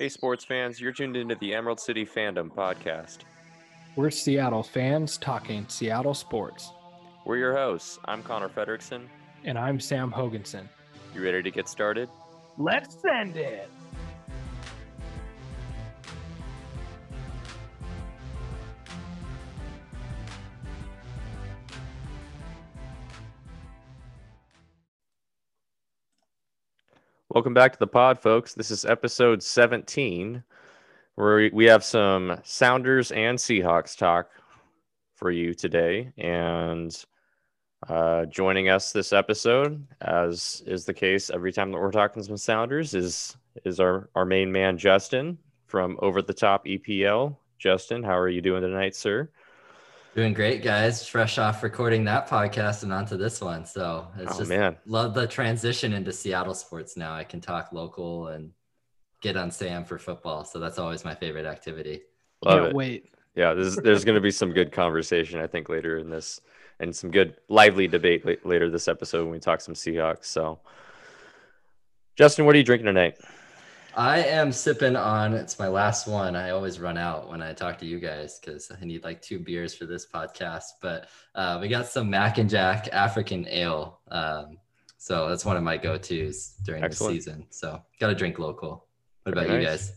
Hey, sports fans, you're tuned into the Emerald City Fandom Podcast. We're Seattle fans talking Seattle sports. We're your hosts. I'm Connor Fredrickson. And I'm Sam Hoganson. You ready to get started? Let's send it! Welcome back to the pod, folks. This is episode 17, where we have some Sounders and Seahawks talk for you today. And joining us this episode, as is the case every time that we're talking some Sounders, is our main man, Justin, from Over the Top EPL. Justin, how are you doing tonight, sir? Doing great, guys. Fresh off recording that podcast and onto this one. So it's love the transition into Seattle sports now. I can talk local and get on Sam for football. So that's always my favorite activity. Can't wait. Yeah, there's going to be some good conversation, I think, later in this and some good lively debate later this episode when we talk some Seahawks. So, Justin, what are you drinking tonight? I am sipping on, it's my last one. I always run out when I talk to you guys because I need like 2 beers for this podcast, but we got some Mac and Jack African Ale. So that's one of my go-tos during the season. So got to drink local. What about you guys?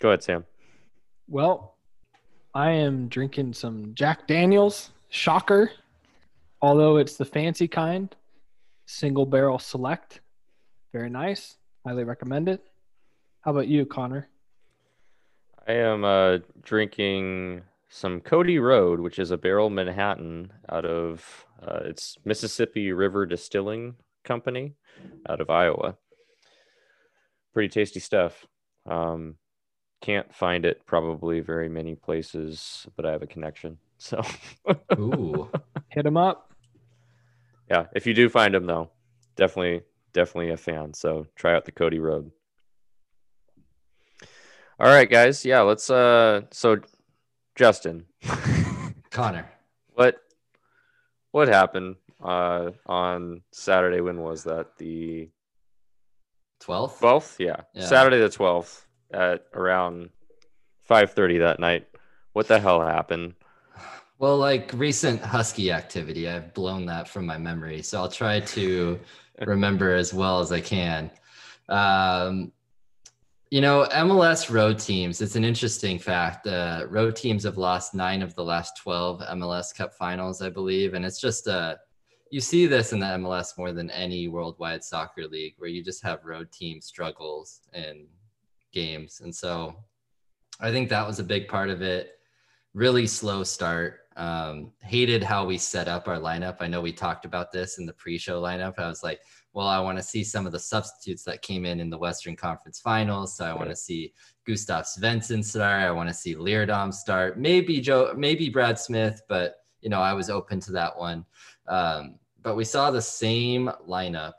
Go ahead, Sam. Well, I am drinking some Jack Daniels, shocker, although it's the fancy kind, single barrel select. Very nice. Highly recommend it. How about you, Connor? I am drinking some Cody Road, which is a barrel Manhattan out of it's Mississippi River Distilling Company out of Iowa. Pretty tasty stuff. Can't find it probably very many places, but I have a connection. So Ooh. Hit them up. Yeah, if you do find them, though, definitely a fan. So try out the Cody Road. All right, guys. Yeah, let's so Justin. Connor. What happened on Saturday? When was that? The 12th? 12th? Yeah. Saturday the 12th at around 5:30 that night. What the hell happened? Well, like recent Husky activity, I've blown that from my memory. So I'll try to remember as well as I can. MLS road teams, it's an interesting fact. Road teams have lost 9 of the last 12 MLS Cup finals, I believe. And it's just, you see this in the MLS more than any worldwide soccer league where you just have road team struggles and games. And so I think that was a big part of it. Really slow start. Hated how we set up our lineup. I know we talked about this in the pre-show lineup. I was like, well, I want to see some of the substitutes that came in the Western Conference Finals. So I want to see Gustav Svensson start. I want to see Leerdam start. Maybe Brad Smith, but I was open to that one. But we saw the same lineup,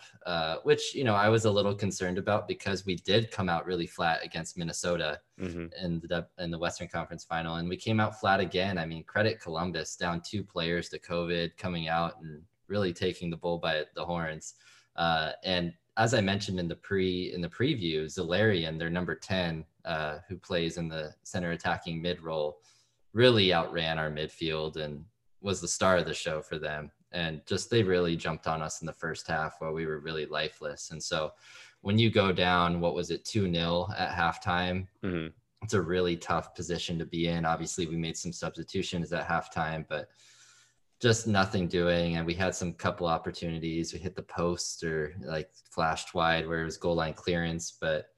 which I was a little concerned about because we did come out really flat against Minnesota in the Western Conference Final, and we came out flat again. I mean, credit Columbus, down 2 players to COVID, coming out and really taking the bull by the horns. And as I mentioned in the preview, Zellerian, their number 10, who plays in the center attacking mid role, really outran our midfield and was the star of the show for them. And just they really jumped on us in the first half where we were really lifeless. And so when you go down, 2-0 at halftime, it's a really tough position to be in. Obviously, we made some substitutions at halftime, but just nothing doing. And we had some couple opportunities. We hit the post or like flashed wide where it was goal line clearance, but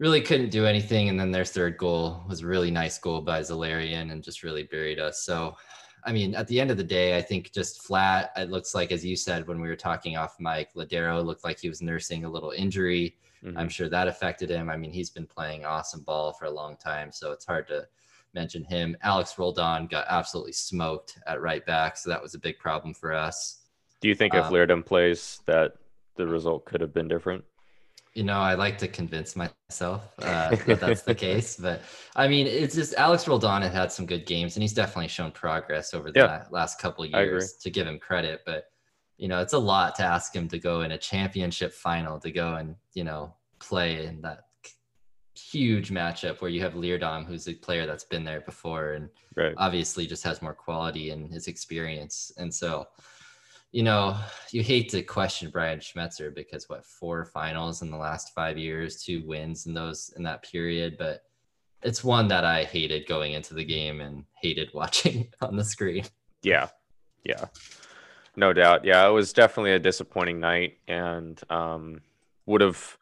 really couldn't do anything. And then their third goal was a really nice goal by Zellerian and just really buried us. So I mean, at the end of the day, I think just flat, it looks like, as you said, when we were talking off Mike Lodeiro, looked like he was nursing a little injury. I'm sure that affected him. I mean, he's been playing awesome ball for a long time, so it's hard to mention him. Alex Roldan got absolutely smoked at right back, so that was a big problem for us. Do you think if Leerdam plays that the result could have been different? I like to convince myself that that's the case. But, I mean, it's just Alex Roldan had some good games, and he's definitely shown progress over the last couple of years, to give him credit. But, it's a lot to ask him to go in a championship final, to go and, play in that huge matchup where you have Leerdam, who's a player that's been there before and obviously just has more quality in his experience. And so, you know, you hate to question Brian Schmetzer because what, 4 finals in the last 5 years, 2 wins in those, in that period, but it's one that I hated going into the game and hated watching on the screen. Yeah. Yeah. No doubt. Yeah. It was definitely a disappointing night, and would have,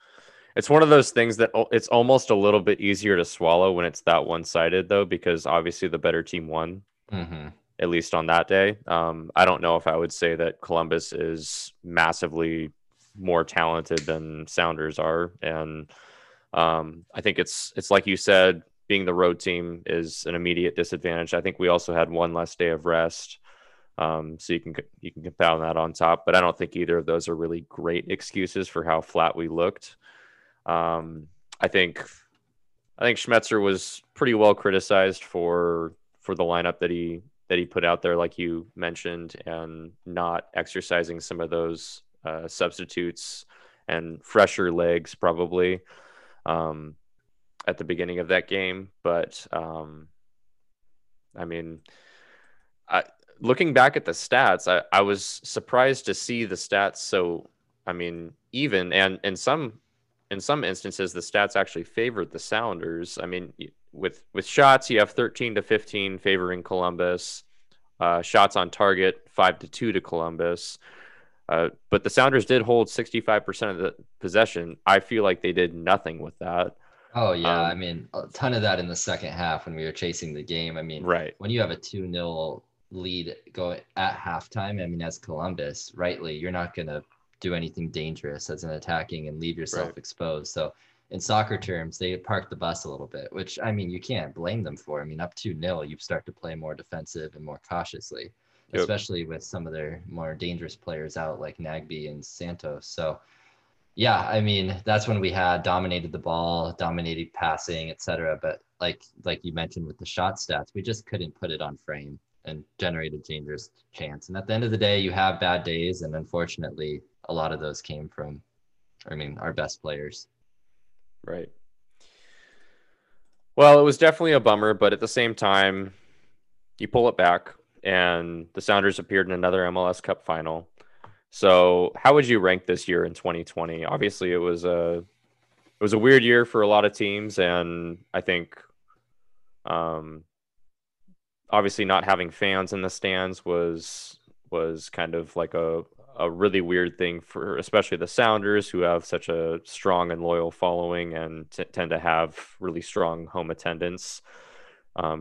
it's one of those things that it's almost a little bit easier to swallow when it's that one-sided, though, because obviously the better team won, at least on that day. I don't know if I would say that Columbus is massively more talented than Sounders are. And I think it's like you said, being the road team is an immediate disadvantage. I think we also had 1 less day of rest. So you can compound that on top. But I don't think either of those are really great excuses for how flat we looked. I think Schmetzer was pretty well criticized for the lineup that he put out there, like you mentioned, and not exercising some of those substitutes and fresher legs probably at the beginning of that game. But looking back at the stats, I was surprised to see the stats even, and in some instances, the stats actually favored the Sounders. I mean, with shots, you have 13 to 15 favoring Columbus. Shots on target, 5-2 to Columbus. But the Sounders did hold 65% of the possession. I feel like they did nothing with that. Oh, yeah. A ton of that in the second half when we were chasing the game. When you have a 2-0 lead go at halftime, as Columbus, rightly, you're not going to do anything dangerous as an attacking and leave yourself exposed. So in soccer terms, they parked the bus a little bit, which you can't blame them for. Up 2-0, you start to play more defensive and more cautiously, especially with some of their more dangerous players out like Nagbe and Santos. So yeah, that's when we had dominated the ball, dominated passing, etc. But like you mentioned with the shot stats, we just couldn't put it on frame and generate a dangerous chance. And at the end of the day, you have bad days, and unfortunately a lot of those came from, our best players. Right. Well, it was definitely a bummer, but at the same time, you pull it back, and the Sounders appeared in another MLS Cup final. So how would you rank this year in 2020? Obviously, it was a weird year for a lot of teams, and I think obviously not having fans in the stands was kind of like a really weird thing for especially the Sounders, who have such a strong and loyal following and tend to have really strong home attendance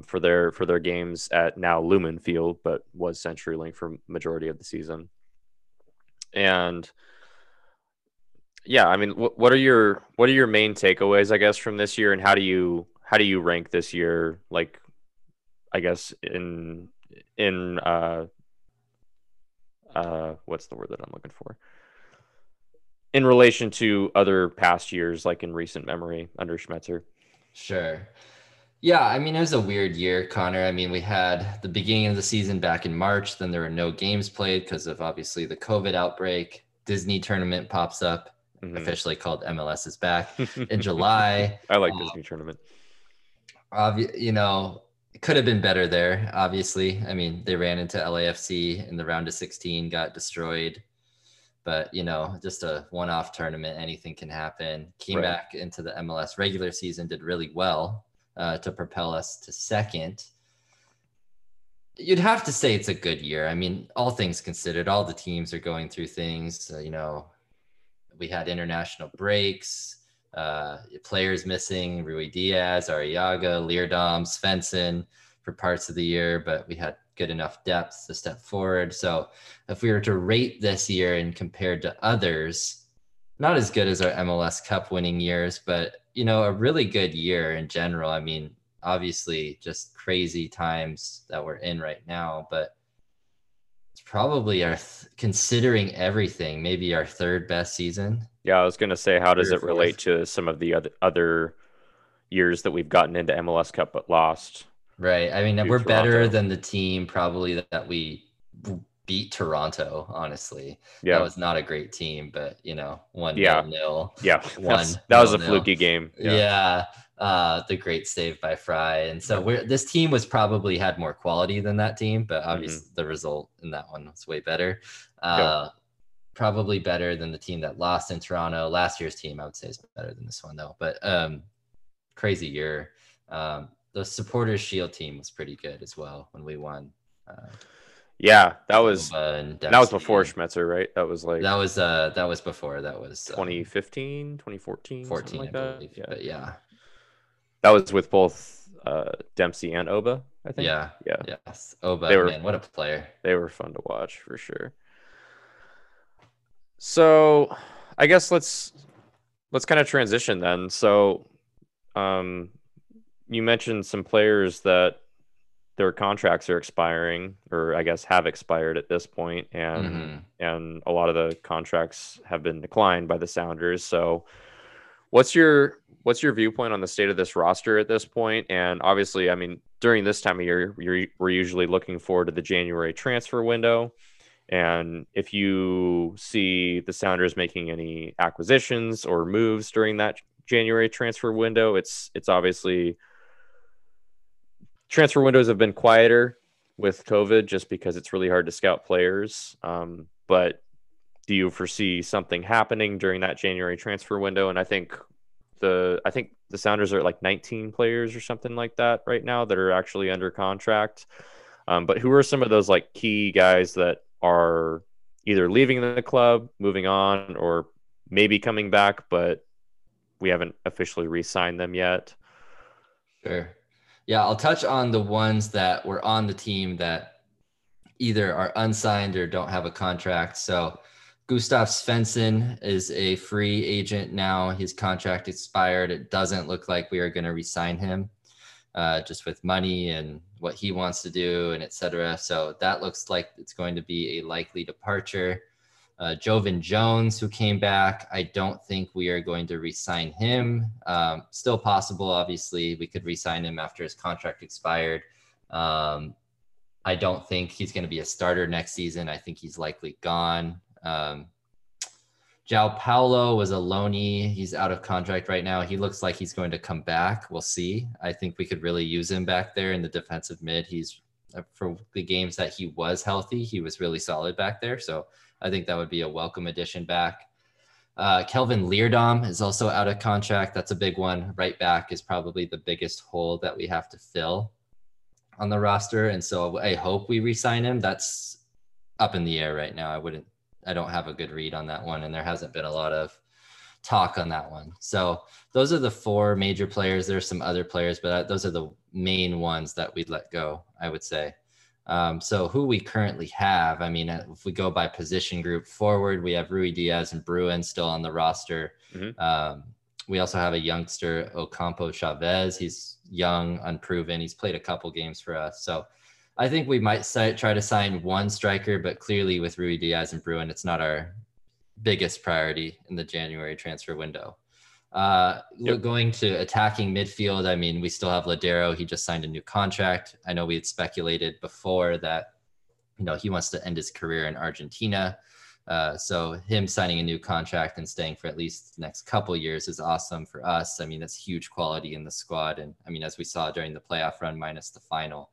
for their games at now Lumen Field, but was CenturyLink for majority of the season. And yeah, what are your main takeaways, I guess, from this year, and how do you rank this year? Like, I guess in what's the word that I'm looking for, in relation to other past years, like in recent memory under Schmetzer? Sure. Yeah. It was a weird year, Connor. We had the beginning of the season back in March, then there were no games played because of obviously the COVID outbreak. Disney tournament pops up, officially called MLS is back in July. I like Disney tournament. It could have been better there, obviously. They ran into LAFC in the round of 16, got destroyed. But, just a one-off tournament, anything can happen. Came back into the MLS regular season, did really well to propel us to second. You'd have to say it's a good year. All things considered, all the teams are going through things. We had international breaks. Players missing, Ruidíaz, Arriaga, Leerdam, Svensson for parts of the year, but we had good enough depth to step forward. So if we were to rate this year and compared to others, not as good as our MLS Cup winning years, but, a really good year in general. Obviously just crazy times that we're in right now, but it's probably considering everything, maybe our third best season. Yeah, I was going to say, how does it relate to some of the other years that we've gotten into MLS Cup but lost? Right. We're better than the team probably that we beat Toronto, honestly. Yeah. That was not a great team, but, 1-0. Yeah. That was a fluky game. Yeah. the great save by Frei. And so this team was probably had more quality than that team, but obviously the result in that one was way better. Probably better than the team that lost in Toronto. Last year's team, I would say, is better than this one, though. But crazy year. The Supporters Shield team was pretty good as well when we won. That was before Schmetzer, right? That was before. That was 2015, 2014, 14, like I believe. Yeah. That was with both Dempsey and Oba, I think. Yeah. Yes. Oba, man, what a player. They were fun to watch for sure. So I guess let's kind of transition then. So you mentioned some players that their contracts are expiring, or I guess have expired at this point, and and a lot of the contracts have been declined by the Sounders. So what's your viewpoint on the state of this roster at this point? And obviously, I mean, during this time of year, we're usually looking forward to the January transfer window. And if you see the Sounders making any acquisitions or moves during that January transfer window, it's obviously transfer windows have been quieter with COVID just because it's really hard to scout players. But do you foresee something happening during that January transfer window? And I think the Sounders are like 19 players or something like that right now that are actually under contract. But who are some of those like key guys that are either leaving the club, moving on, or maybe coming back, but we haven't officially re-signed them yet? Sure. Yeah, I'll touch on the ones that were on the team that either are unsigned or don't have a contract. So Gustav Svensson is a free agent now. His contract expired. It doesn't look like we are going to re-sign him just with money and what he wants to do and et cetera. So that looks like it's going to be a likely departure. Jovan Jones, who came back, I don't think we are going to re-sign him. Still possible, obviously. We could re-sign him after his contract expired. I don't think he's going to be a starter next season. I think he's likely gone. João Paulo was a loanee. He's out of contract right now. He looks like he's going to come back. We'll see. I think we could really use him back there in the defensive mid. He's, for the games that he was healthy, he was really solid back there. So I think that would be a welcome addition back. Kelvin Leerdam is also out of contract. That's a big one. Right back is probably the biggest hole that we have to fill on the roster. And so I hope we re-sign him. That's up in the air right now. I don't have a good read on that one. And there hasn't been a lot of talk on that one. So those are the four major players. There's some other players, but those are the main ones that we'd let go, I would say. So who we currently have, I mean, if we go by position group forward, we have Ruidíaz and Bruin still on the roster. We also have a youngster, Ocampo Chavez. He's young, unproven. He's played a couple games for us. So I think we might try to sign one striker, but clearly with Ruidíaz and Bruin, it's not our biggest priority in the January transfer window. Going to attacking midfield, I mean, we still have Lodeiro. He just signed a new contract. I know we had speculated before that, you know, he wants to end his career in Argentina. So him signing a new contract and staying for at least the next couple years is awesome for us. I mean, that's huge quality in the squad. And I mean, as we saw during the playoff run minus the final,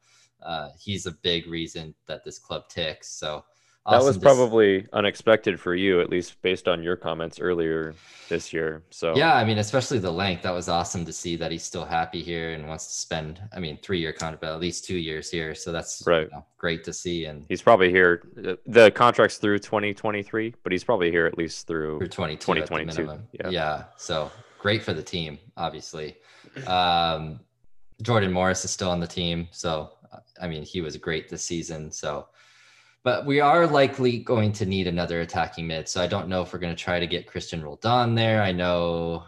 he's a big reason that this club ticks. So awesome. That was probably unexpected for you, at least based on your comments earlier this year. So yeah, I mean, especially the length. That was awesome to see that he's still happy here and wants to spend, I mean, 3-year contract, but at least 2 years here. So that's right. You know, great to see. And he's probably here. The contract's through 2023, but he's probably here at least through 2022. Yeah. So great for the team, obviously. Jordan Morris is still on the team. So, I mean, he was great this season. So, but we are likely going to need another attacking mid. So I don't know if we're going to try to get Christian Roldan there. I know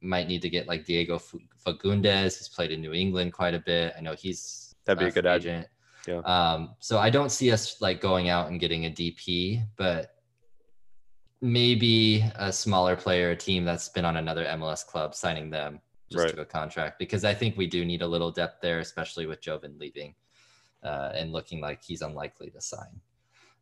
might need to get like Diego Fagundes. He's played in New England quite a bit. I know he's that'd be a good agent. Yeah. So I don't see us like going out and getting a DP, but maybe a smaller player, a team that's been on another MLS club, signing them just to a contract, because I think we do need a little depth there, especially with Jovan leaving. And looking like he's unlikely to sign.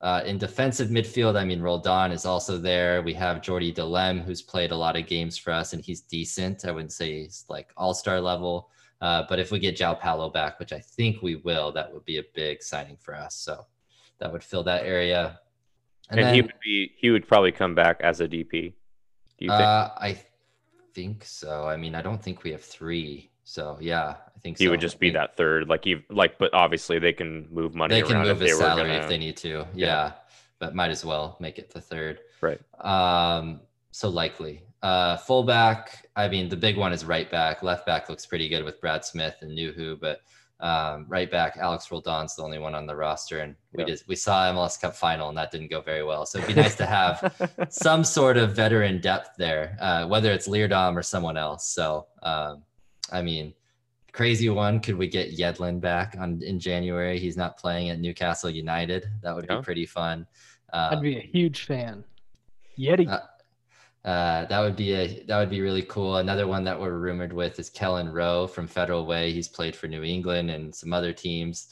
In defensive midfield, I mean, Roldan is also there. We have Jordi Delem, who's played a lot of games for us, and he's decent. I wouldn't say he's like all-star level. But if we get João Paulo back, which I think we will, that would be a big signing for us. So that would fill that area. And then, he would probably come back as a DP. Do you think? I think so. I mean, I don't think we have three. So yeah, I think so. He would just be that third, but obviously they can move money. They can move his salary if they need to. Yeah, but might as well make it the third. Right. So likely. Fullback, I mean, the big one is right back. Left back looks pretty good with Brad Smith and Nuhu, but right back, Alex Roldan's the only one on the roster, and we saw MLS Cup final, and that didn't go very well. So it'd be nice to have some sort of veteran depth there, whether it's Leerdam or someone else. So. I mean, crazy one. Could we get Yedlin back in January? He's not playing at Newcastle United. That would be pretty fun. I'd be a huge fan. Yeti. That would be really cool. Another one that we're rumored with is Kellen Rowe from Federal Way. He's played for New England and some other teams.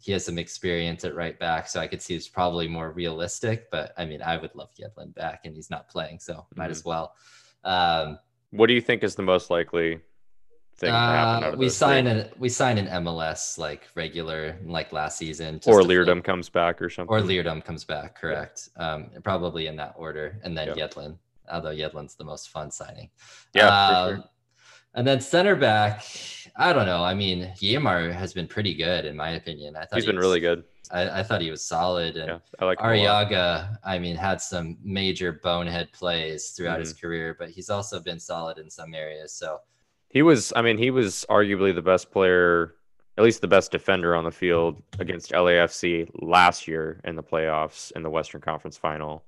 He has some experience at right back, so I could see it's probably more realistic. But I mean, I would love Yedlin back, and he's not playing, so might as well. What do you think is the most likely? We sign an MLS regular last season, or Leerdam comes back or something. Or Leerdam comes back, correct? Yeah. Probably in that order, and then Yedlin. Although Yedlin's the most fun signing. Yeah, for sure. And then center back, I don't know. I mean, Guillemar has been pretty good in my opinion. I thought he's been really good. I thought he was solid, and I like Arriaga. I mean, had some major bonehead plays throughout his career, but he's also been solid in some areas. So. He was arguably the best player, at least the best defender on the field against LAFC last year in the playoffs in the Western Conference Final.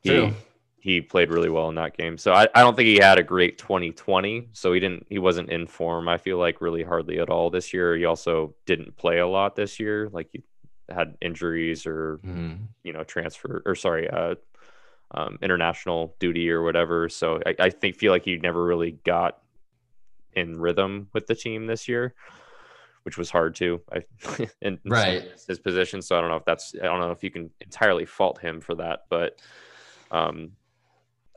He played really well in that game. So I don't think he had a great 2020. So he wasn't in form, I feel like, really hardly at all this year. He also didn't play a lot this year. Like, he had injuries or, international duty or whatever. So I feel like he never really got in rhythm with the team this year, which was hard too. His position. So I don't know if you can entirely fault him for that, but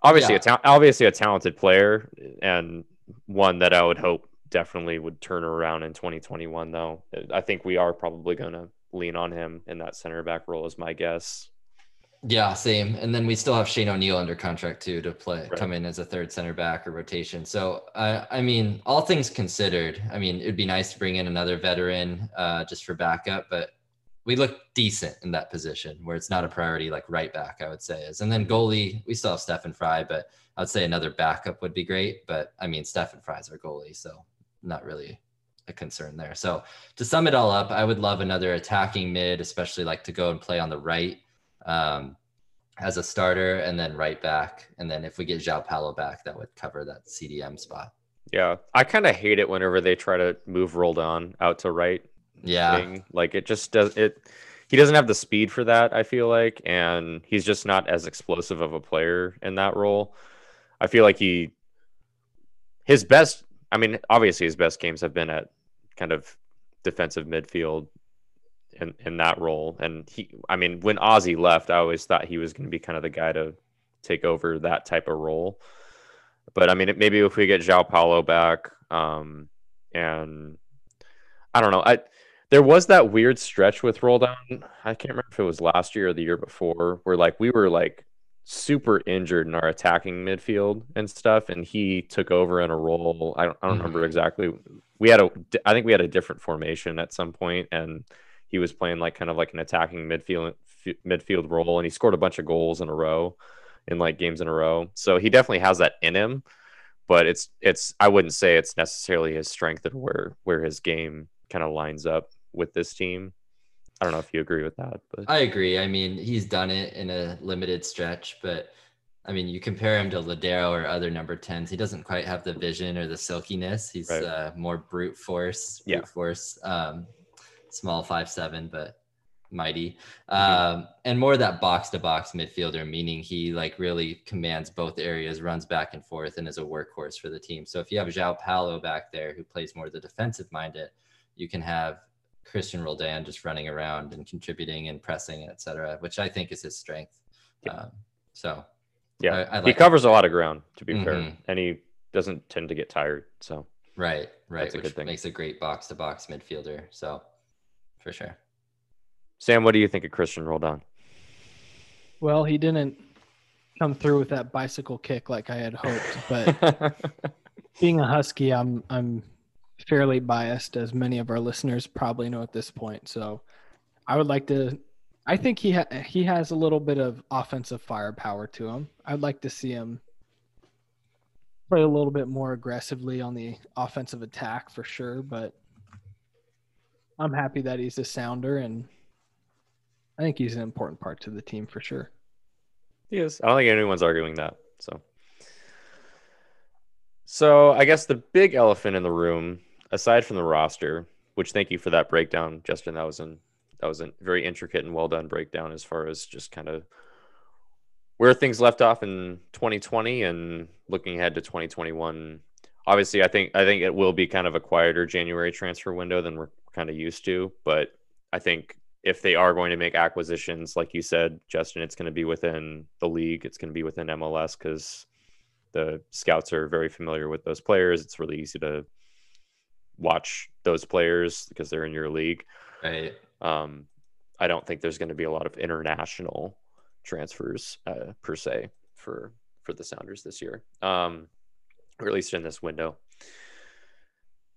obviously a talented player, and one that I would hope definitely would turn around in 2021. Though I think we are probably going to lean on him in that center back role, is my guess. Yeah, same. And then we still have Shane O'Neill under contract too to play, come in as a third center back or rotation. So, I mean, all things considered, I mean, it'd be nice to bring in another veteran just for backup, but we look decent in that position where it's not a priority, like right back, I would say is. And then goalie, we still have Stefan Frei, but I would say another backup would be great. But I mean, Stefan Frei's our goalie, so not really a concern there. So to sum it all up, I would love another attacking mid, especially to go and play on the right. As a starter, and then right back, and then if we get João Paulo back, that would cover that CDM spot. Yeah, I kind of hate it whenever they try to move Roldan out to right. Yeah, it just does it. He doesn't have the speed for that, I feel like, and he's just not as explosive of a player in that role. I feel like his best games have been at kind of defensive midfield. In that role. And when Ozzy left, I always thought he was going to be kind of the guy to take over that type of role. But maybe if we get João Paulo back, and I don't know. There was that weird stretch with Roldan. I can't remember if it was last year or the year before, where we were super injured in our attacking midfield and stuff, and he took over in a role. I don't remember exactly. I think we had a different formation at some point, and he was playing an attacking midfield role, and he scored a bunch of goals in a row in games in a row. So he definitely has that in him, but I wouldn't say it's necessarily his strength and where his game kind of lines up with this team. I don't know if you agree with that, but I agree. I mean, he's done it in a limited stretch, but you compare him to Lodeiro or other number 10s. He doesn't quite have the vision or the silkiness. He's more brute force, small 5'7", but mighty, and more that box-to-box midfielder, meaning he really commands both areas, runs back and forth, and is a workhorse for the team. So if you have João Paulo back there, who plays more the defensive minded, you can have Christian Roldan just running around and contributing and pressing and et cetera, which I think is his strength. Yeah. I like he covers him. A lot of ground, to be fair, and he doesn't tend to get tired. So right, that's a good thing. Makes a great box-to-box midfielder. So for sure. Sam, what do you think of Christian Roldan? Well, he didn't come through with that bicycle kick like I had hoped, but being a Husky, I'm fairly biased, as many of our listeners probably know at this point. So I would like to. I think he has a little bit of offensive firepower to him. I'd like to see him play a little bit more aggressively on the offensive attack for sure, but I'm happy that he's a sounder, and I think he's an important part to the team for sure. He is. I don't think anyone's arguing that. So I guess the big elephant in the room, aside from the roster, which thank you for that breakdown, Justin, that was a very intricate and well done breakdown as far as just kind of where things left off in 2020 and looking ahead to 2021. Obviously, I think it will be kind of a quieter January transfer window than we're kind of used to. But I think if they are going to make acquisitions, like you said, Justin, it's going to be within the league. It's going to be within MLS because the scouts are very familiar with those players. It's really easy to watch those players because they're in your league. Right. I don't think there's going to be a lot of international transfers per se for the Sounders this year, or at least in this window.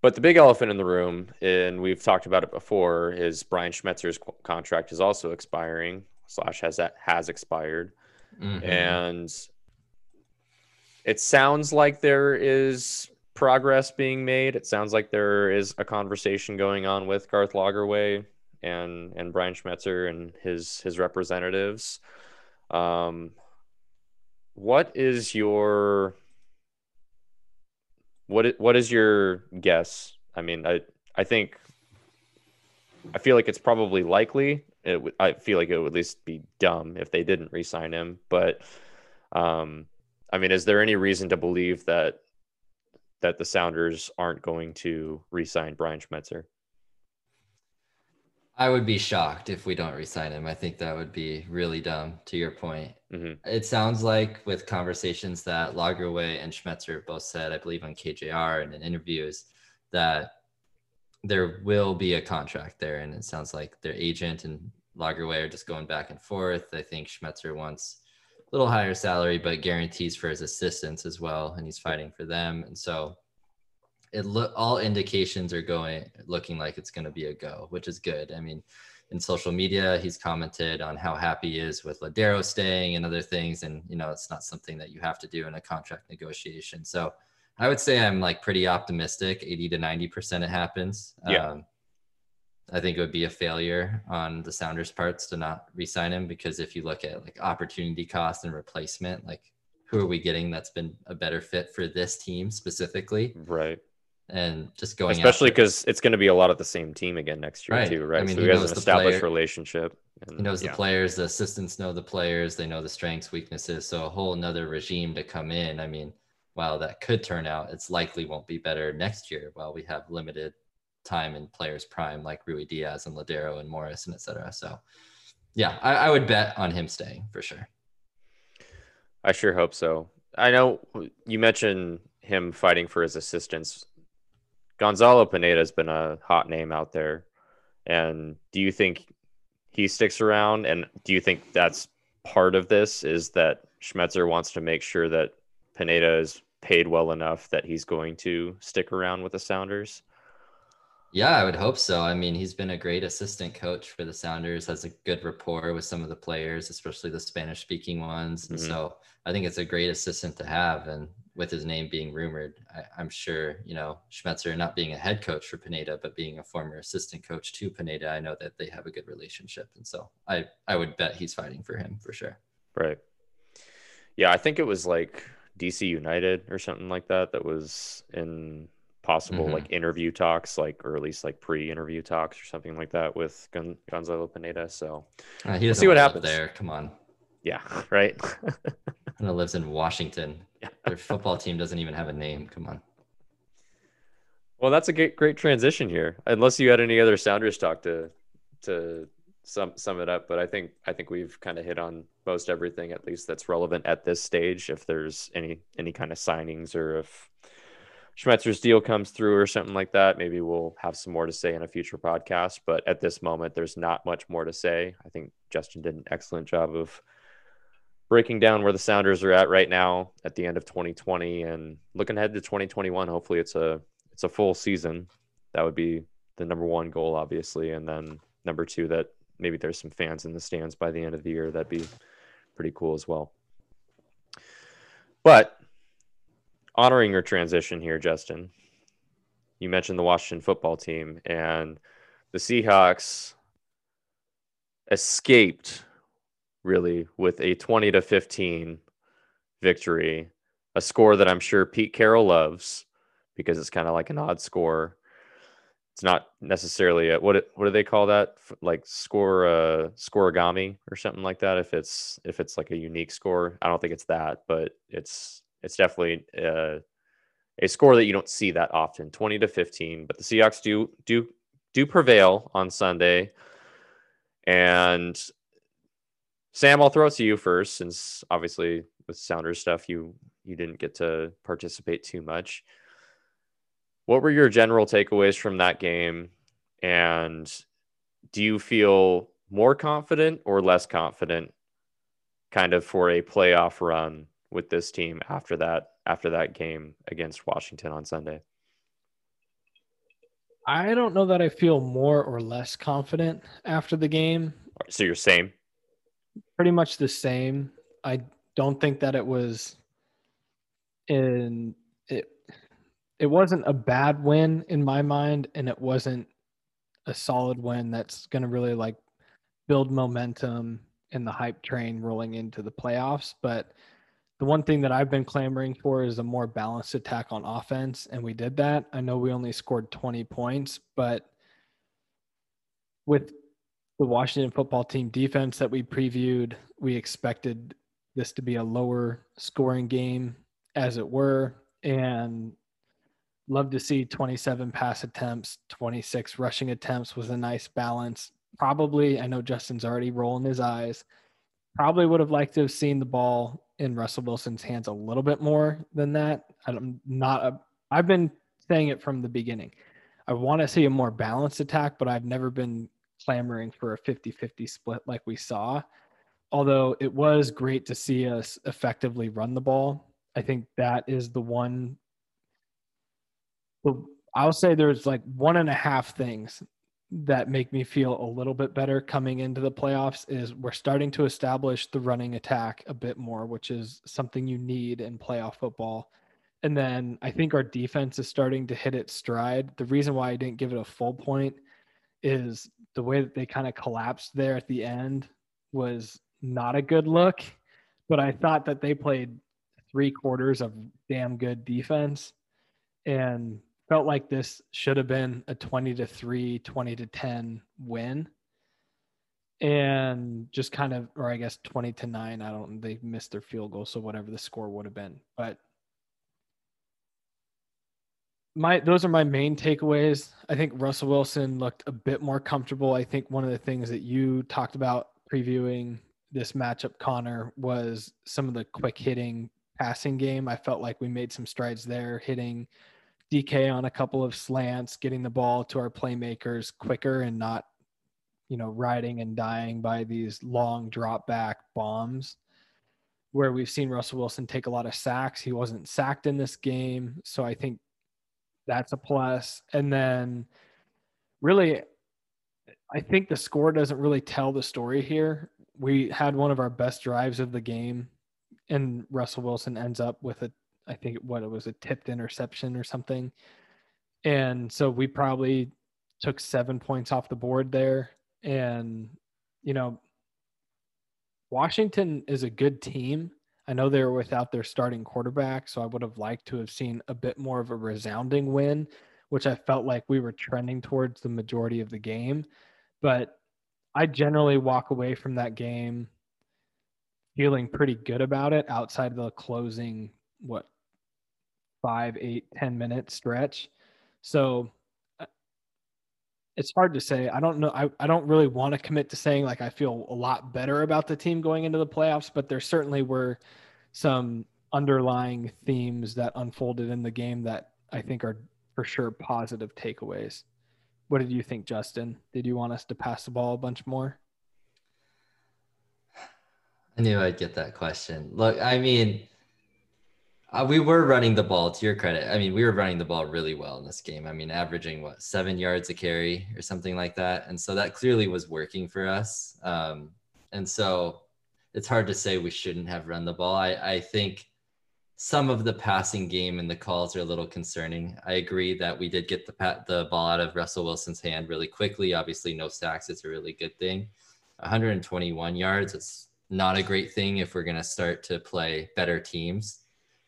But the big elephant in the room, and we've talked about it before, is Brian Schmetzer's contract is also expiring / has expired. Mm-hmm. And it sounds like there is progress being made. It sounds like there is a conversation going on with Garth Lagerwey and Brian Schmetzer and his representatives. What is your guess? I mean, I feel like it's probably likely. I feel like it would at least be dumb if they didn't re-sign him. But I mean, is there any reason to believe that the Sounders aren't going to re-sign Brian Schmetzer? I would be shocked if we don't re-sign him. I think that would be really dumb, to your point. Mm-hmm. It sounds like with conversations that Lagerwey and Schmetzer both said, I believe on KJR and in interviews, that there will be a contract there. And it sounds like their agent and Lagerwey are just going back and forth. I think Schmetzer wants a little higher salary, but guarantees for his assistants as well. And he's fighting for them. And so all indications are looking like it's going to be a go, which is good. I mean, in social media, he's commented on how happy he is with Lodeiro staying and other things. And, you know, it's not something that you have to do in a contract negotiation. So I would say I'm like pretty optimistic, 80 to 90% it happens. Yeah. I think it would be a failure on the Sounders' parts to not re-sign him, because if you look at like opportunity cost and replacement, like who are we getting that's been a better fit for this team specifically? Right. And just going, especially because it's going to be a lot of the same team again next year, right? Too, right? I mean, so he has an established relationship. And he knows the players, the assistants know the players, they know the strengths, weaknesses. So a whole nother regime to come in. I mean, while that could turn out, it's likely won't be better next year while we have limited time in players' prime, like Ruidíaz and Lodeiro and Morris and et cetera. So, yeah, I would bet on him staying for sure. I sure hope so. I know you mentioned him fighting for his assistants. Gonzalo Pineda has been a hot name out there. And do you think he sticks around? And do you think that's part of this, is that Schmetzer wants to make sure that Pineda is paid well enough that he's going to stick around with the Sounders? Yeah, I would hope so. I mean, he's been a great assistant coach for the Sounders, has a good rapport with some of the players, especially the Spanish-speaking ones. Mm-hmm. And so I think it's a great assistant to have. And with his name being rumored, I'm sure, you know, Schmetzer not being a head coach for Pineda, but being a former assistant coach to Pineda, I know that they have a good relationship. And so I would bet he's fighting for him for sure. Right. Yeah, I think it was like DC United or something like that that was in – possible like interview talks, like, or at least like pre-interview talks or something like that with Gonzalo Pineda. So we'll see what happens there. Come on. Yeah, right. And lives in Washington. Their football team doesn't even have a name. Come on. Well, that's a great transition here. Unless you had any other Sounders talk to sum it up, but I think we've kind of hit on most everything, at least that's relevant at this stage. If there's any kind of signings, or if Schmetzer's deal comes through or something like that, maybe we'll have some more to say in a future podcast. But at this moment, there's not much more to say. I think Justin did an excellent job of breaking down where the Sounders are at right now at the end of 2020 and looking ahead to 2021. Hopefully it's a full season. That would be the number one goal, obviously. And then number two, that maybe there's some fans in the stands by the end of the year. That'd be pretty cool as well. But honoring your transition here, Justin, you mentioned the Washington football team, and the Seahawks escaped really with a 20-15 victory, a score that I'm sure Pete Carroll loves because it's kind of like an odd score. It's not necessarily a, what do they call that? Like scoregami or something like that. If it's like a unique score, I don't think it's that, but it's definitely a score that you don't see that often, 20-15. But the Seahawks do prevail on Sunday. And Sam, I'll throw it to you first, since obviously with Sounders stuff, you didn't get to participate too much. What were your general takeaways from that game? And do you feel more confident or less confident kind of for a playoff run with this team after that game against Washington on Sunday? I don't know that I feel more or less confident after the game. So you're same? Pretty much the same. I don't think that it wasn't a bad win in my mind, and it wasn't a solid win that's going to really like build momentum and the hype train rolling into the playoffs. But the one thing that I've been clamoring for is a more balanced attack on offense, and we did that. I know we only scored 20 points, but with the Washington football team defense that we previewed, we expected this to be a lower scoring game, as it were, and love to see 27 pass attempts, 26 rushing attempts was a nice balance. Probably, I know Justin's already rolling his eyes, probably would have liked to have seen the ball in Russell Wilson's hands a little bit more than that. I've been saying it from the beginning. I want to see a more balanced attack, but I've never been clamoring for a 50-50 split like we saw. Although it was great to see us effectively run the ball. I think that is the one. I'll say there's like one and a half things that make me feel a little bit better coming into the playoffs is we're starting to establish the running attack a bit more, which is something you need in playoff football. And then I think our defense is starting to hit its stride. The reason why I didn't give it a full point is the way that they kind of collapsed there at the end was not a good look, but I thought that they played 3 quarters of damn good defense and felt like this should have been a 20-3, 20-10 win, and just kind of, or I guess 20-9. They missed their field goal, so whatever the score would have been. But those are my main takeaways. I think Russell Wilson looked a bit more comfortable. I think one of the things that you talked about previewing this matchup, Connor, was some of the quick hitting passing game. I felt like we made some strides there, hitting DK on a couple of slants, getting the ball to our playmakers quicker and not, riding and dying by these long drop back bombs where we've seen Russell Wilson take a lot of sacks. He wasn't sacked in this game. So I think that's a plus. And then really, I think the score doesn't really tell the story here. We had one of our best drives of the game and Russell Wilson ends up with a tipped interception or something. And so we probably took 7 points off the board there. And, Washington is a good team. I know they were without their starting quarterback, so I would have liked to have seen a bit more of a resounding win, which I felt like we were trending towards the majority of the game. But I generally walk away from that game feeling pretty good about it outside of the closing 5, 8, 10 minute stretch. So it's hard to say. I don't know. I don't really want to commit to saying like I feel a lot better about the team going into the playoffs, but there certainly were some underlying themes that unfolded in the game that I think are for sure positive takeaways. What did you think, Justin? Did you want us to pass the ball a bunch more? I knew I'd get that question. Look, I mean, we were running the ball, to your credit. I mean, we were running the ball really well in this game. I mean, averaging, 7 yards a carry or something like that. And so that clearly was working for us. And so it's hard to say we shouldn't have run the ball. I think some of the passing game and the calls are a little concerning. I agree that we did get the ball out of Russell Wilson's hand really quickly. Obviously, no sacks. It's a really good thing. 121 yards. It's not a great thing if we're going to start to play better teams.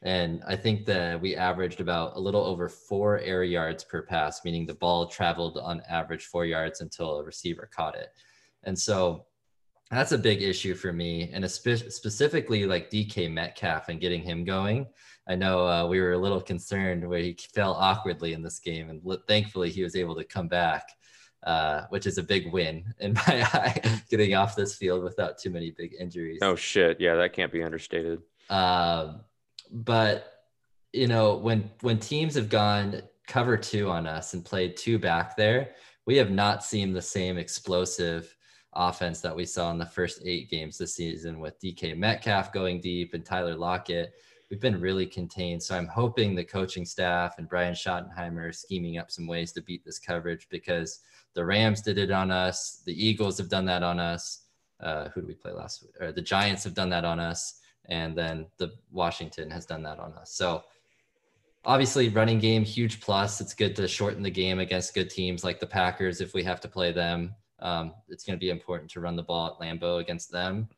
And I think that we averaged about a little over 4 air yards per pass, meaning the ball traveled on average 4 yards until a receiver caught it. And so that's a big issue for me, and specifically like DK Metcalf and getting him going. I know we were a little concerned where he fell awkwardly in this game, and thankfully he was able to come back, which is a big win in my eye, getting off this field without too many big injuries. Oh, shit. Yeah, that can't be understated. But, you know, when teams have gone cover 2 on us and played 2 back there, we have not seen the same explosive offense that we saw in the first 8 games this season with DK Metcalf going deep and Tyler Lockett. We've been really contained. So I'm hoping the coaching staff and Brian Schottenheimer are scheming up some ways to beat this coverage, because the Rams did it on us. The Eagles have done that on us. Who did we play last week? Or the Giants have done that on us. And then the Washington has done that on us. So obviously running game, huge plus. It's good to shorten the game against good teams like the Packers if we have to play them. It's going to be important to run the ball at Lambeau against them,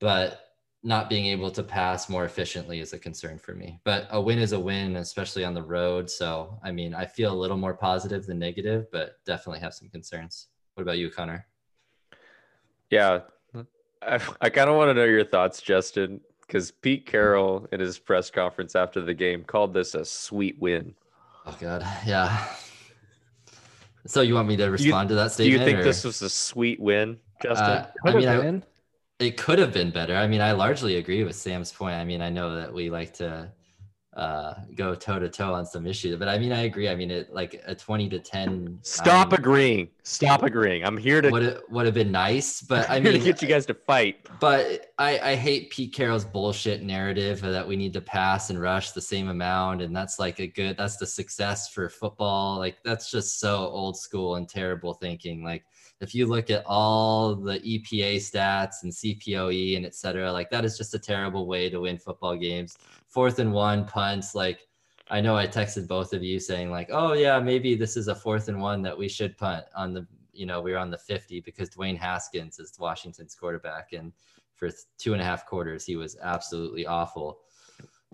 but not being able to pass more efficiently is a concern for me. But a win is a win, especially on the road. So, I mean, I feel a little more positive than negative, but definitely have some concerns. What about you, Connor? Yeah, I kind of want to know your thoughts, Justin, because Pete Carroll in his press conference after the game called this a sweet win. Oh, God. Yeah. So you want me to respond to that statement? Do you think this was a sweet win, Justin? It could have been better. I mean, I largely agree with Sam's point. I mean, I know that we like to go toe-to-toe on some issues, but I mean, I agree. I mean, it like a 20-10. Stop agreeing. I'm here to... Would have been nice, but I mean... to get you guys to fight. But I hate Pete Carroll's bullshit narrative that we need to pass and rush the same amount, and that's like that's the success for football. Like, that's just so old school and terrible thinking. Like, if you look at all the EPA stats and CPOE and et cetera, like that is just a terrible way to win football games. 4th and 1 punts. Like, I know I texted both of you saying like, oh yeah, maybe this is a 4th and 1 that we should punt on the, we were on the 50 because Dwayne Haskins is Washington's quarterback. And for 2.5 quarters, he was absolutely awful.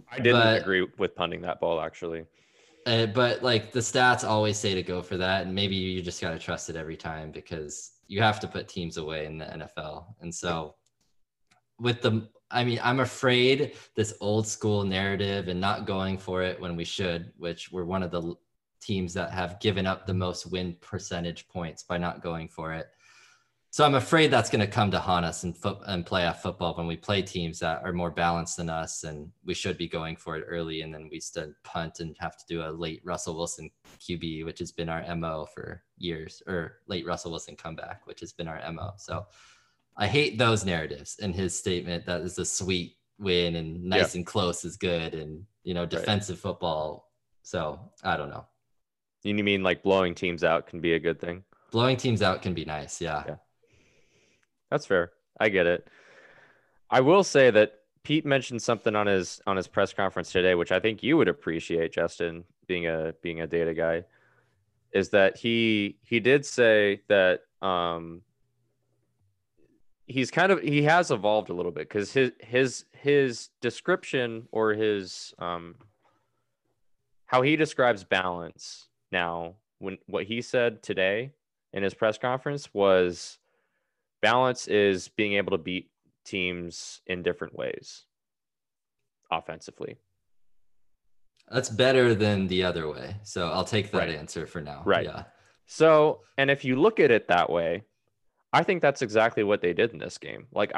I didn't agree with punting that ball actually. But like the stats always say to go for that, and maybe you just got to trust it every time because you have to put teams away in the NFL. And so I'm afraid this old school narrative and not going for it when we should, which we're one of the teams that have given up the most win percentage points by not going for it. So I'm afraid that's going to come to haunt us in playoff football when we play teams that are more balanced than us, and we should be going for it early, and then we still punt and have to do a late Russell Wilson QB, which has been our MO for years, or late Russell Wilson comeback, which has been our MO. So I hate those narratives and his statement that is a sweet win and nice and close is good and, defensive football. So I don't know. You mean like blowing teams out can be a good thing? Blowing teams out can be nice, yeah. That's fair. I get it. I will say that Pete mentioned something on his press conference today, which I think you would appreciate, Justin, being a data guy, is that he did say that he has evolved a little bit, because his description or his how he describes balance now, when what he said today in his press conference was, balance is being able to beat teams in different ways offensively. That's better than the other way. So I'll take that answer for now. Right. Yeah. So, and if you look at it that way, I think that's exactly what they did in this game. Like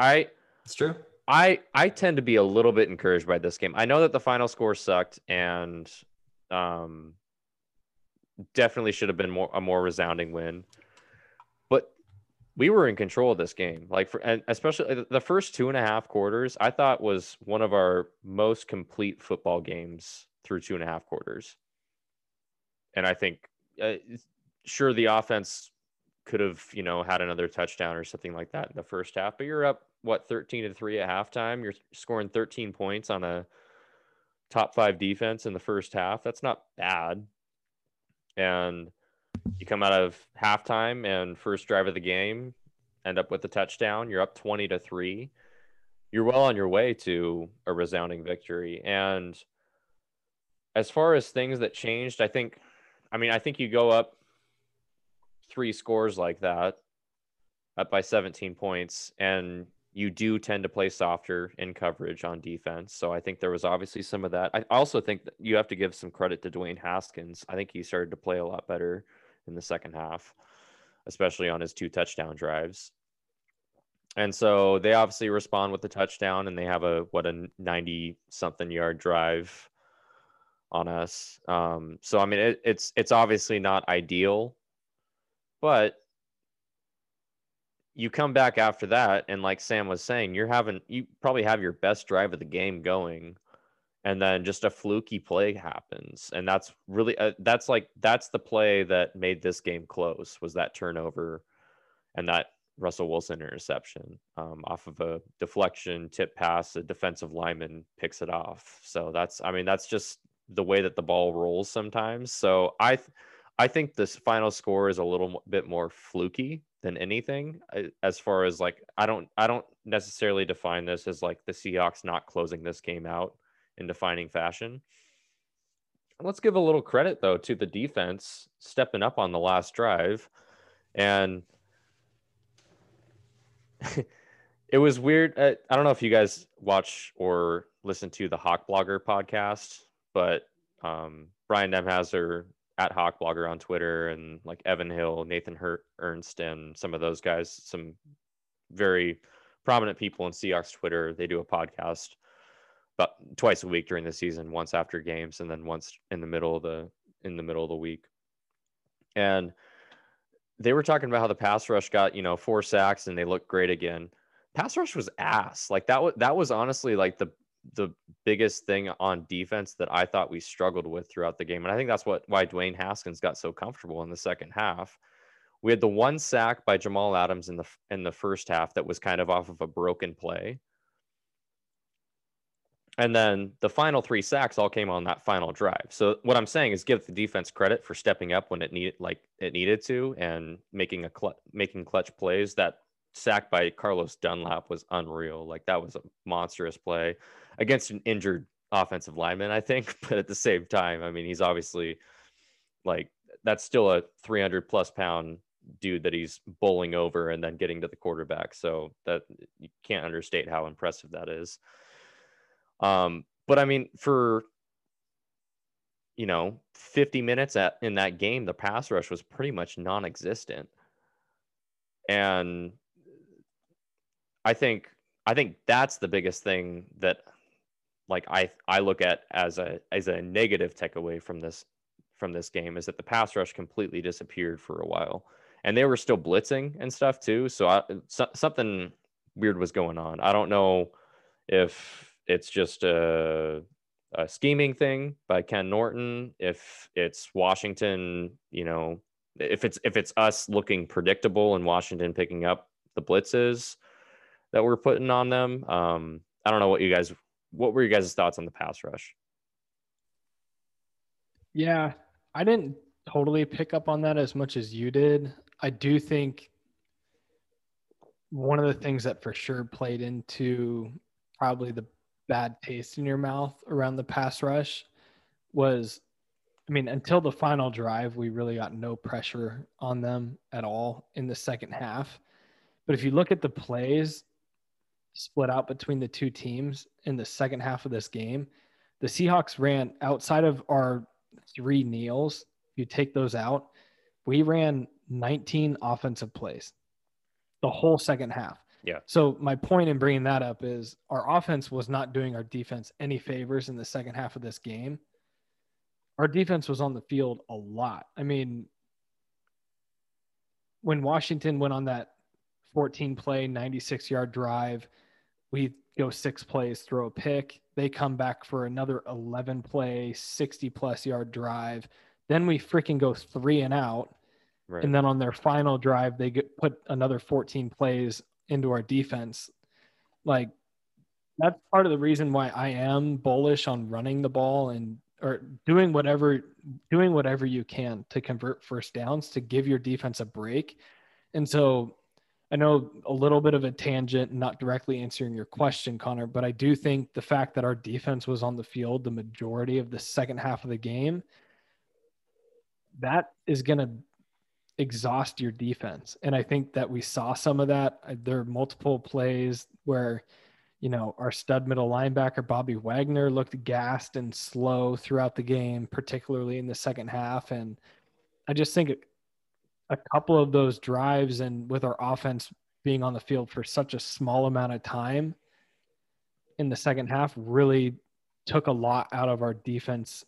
it's true. I tend to be a little bit encouraged by this game. I know that the final score sucked and definitely should have been a more resounding win, but we were in control of this game. Like and especially the first 2.5 quarters, I thought was one of our most complete football games through 2.5 quarters. And I think sure, the offense could have, had another touchdown or something like that in the first half, but you're up 13-3 at halftime. You're scoring 13 points on a top 5 defense in the first half. That's not bad. And you come out of halftime and first drive of the game, end up with a touchdown. You're up 20-3. You're well on your way to a resounding victory. And as far as things that changed, I think you go up 3 scores like that, up by 17 points, and you do tend to play softer in coverage on defense. So I think there was obviously some of that. I also think that you have to give some credit to Dwayne Haskins. I think he started to play a lot better in the second half, especially on his 2 touchdown drives. And so they obviously respond with the touchdown, and they have a 90-something yard drive on us. So I mean, it's obviously not ideal, but you come back after that, and like Sam was saying, you probably have your best drive of the game going, and then just a fluky play happens, and that's really that's the play that made this game close, was that turnover and that Russell Wilson interception off of a deflection tip pass. A defensive lineman picks it off. So that's just the way that the ball rolls sometimes. So I think this final score is a little bit more fluky than anything, as far as like, I don't necessarily define this as like the Seahawks not closing this game out in defining fashion. Let's give a little credit though to the defense stepping up on the last drive. And it was weird. I don't know if you guys watch or listen to the Hawk Blogger podcast, but Brian Nemhauser at Hawk Blogger on Twitter, and like Evan Hill, Nathan Ernst, and some of those guys, some very prominent people in Seahawks Twitter. They do a podcast about twice a week during the season, once after games and then once in the middle of the week. And they were talking about how the pass rush got, 4 sacks and they looked great again. Pass rush was ass. Like that was honestly like the biggest thing on defense that I thought we struggled with throughout the game. And I think that's why Dwayne Haskins got so comfortable in the second half. We had the 1 sack by Jamal Adams in the first half that was kind of off of a broken play. And then the final 3 sacks all came on that final drive. So what I'm saying is give the defense credit for stepping up when it needed to and making making clutch plays. That sack by Carlos Dunlap was unreal. Like that was a monstrous play against an injured offensive lineman, I think. But at the same time, I mean, he's obviously like, that's still a 300+ pound dude that he's bowling over and then getting to the quarterback. So that, you can't understate how impressive that is. But I mean, for 50 minutes in that game, the pass rush was pretty much non-existent. And I think that's the biggest thing that like I look at as a negative takeaway from this game, is that the pass rush completely disappeared for a while, and they were still blitzing and stuff too. So something weird was going on. I don't know if it's just a scheming thing by Ken Norton, if it's Washington, if it's us looking predictable and Washington picking up the blitzes that we're putting on them. I don't know what were you guys' thoughts on the pass rush? Yeah, I didn't totally pick up on that as much as you did. I do think one of the things that for sure played into probably the bad taste in your mouth around the pass rush was, until the final drive, we really got no pressure on them at all in the second half. But if you look at the plays split out between the two teams in the second half of this game, the Seahawks ran outside of our three kneels. You take those out. We ran 19 offensive plays the whole second half. Yeah. So my point in bringing that up is our offense was not doing our defense any favors in the second half of this game. Our defense was on the field a lot. I mean, when Washington went on that 14-play, 96-yard drive, we go 6 plays, throw a pick. They come back for another 11-play, 60-plus yard drive. Then we freaking go 3 and out. Right. And then on their final drive, they get put another 14 plays into our defense. Like, that's part of the reason why I am bullish on running the ball and or doing whatever you can to convert first downs to give your defense a break. And so I know a little bit of a tangent, not directly answering your question, Connor, but I do think the fact that our defense was on the field the majority of the second half of the game, that is going to exhaust your defense. And I think that we saw some of that. There are multiple plays where, you know, our stud middle linebacker, Bobby Wagner, looked gassed and slow throughout the game, particularly in the second half. And I just think a couple of those drives, and with our offense being on the field for such a small amount of time in the second half, really took a lot out of our defense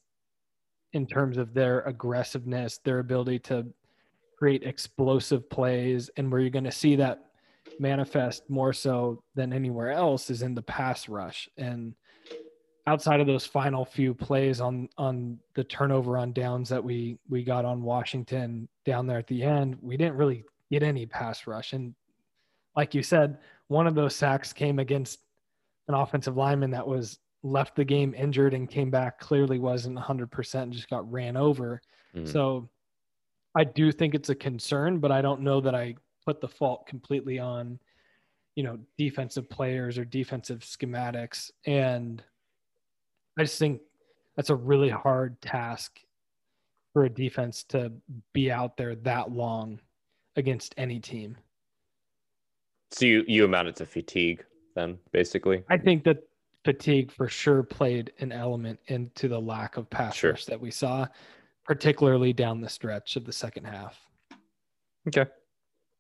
in terms of their aggressiveness, their ability to create explosive plays. And where you're going to see that manifest more so than anywhere else is in the pass rush. And outside of those final few plays on the turnover on downs that we got on Washington down there at the end, we didn't really get any pass rush. And like you said, one of those sacks came against an offensive lineman that was left the game injured and came back, clearly wasn't 100%, just got ran over. Mm-hmm. So I do think it's a concern, but I don't know that I put the fault completely on, you know, defensive players or defensive schematics. And I just think that's a really hard task for a defense to be out there that long against any team. So you amount it to fatigue then, basically? I think that fatigue for sure played an element into the lack of pass rush that we saw, particularly down the stretch of the second half. Okay.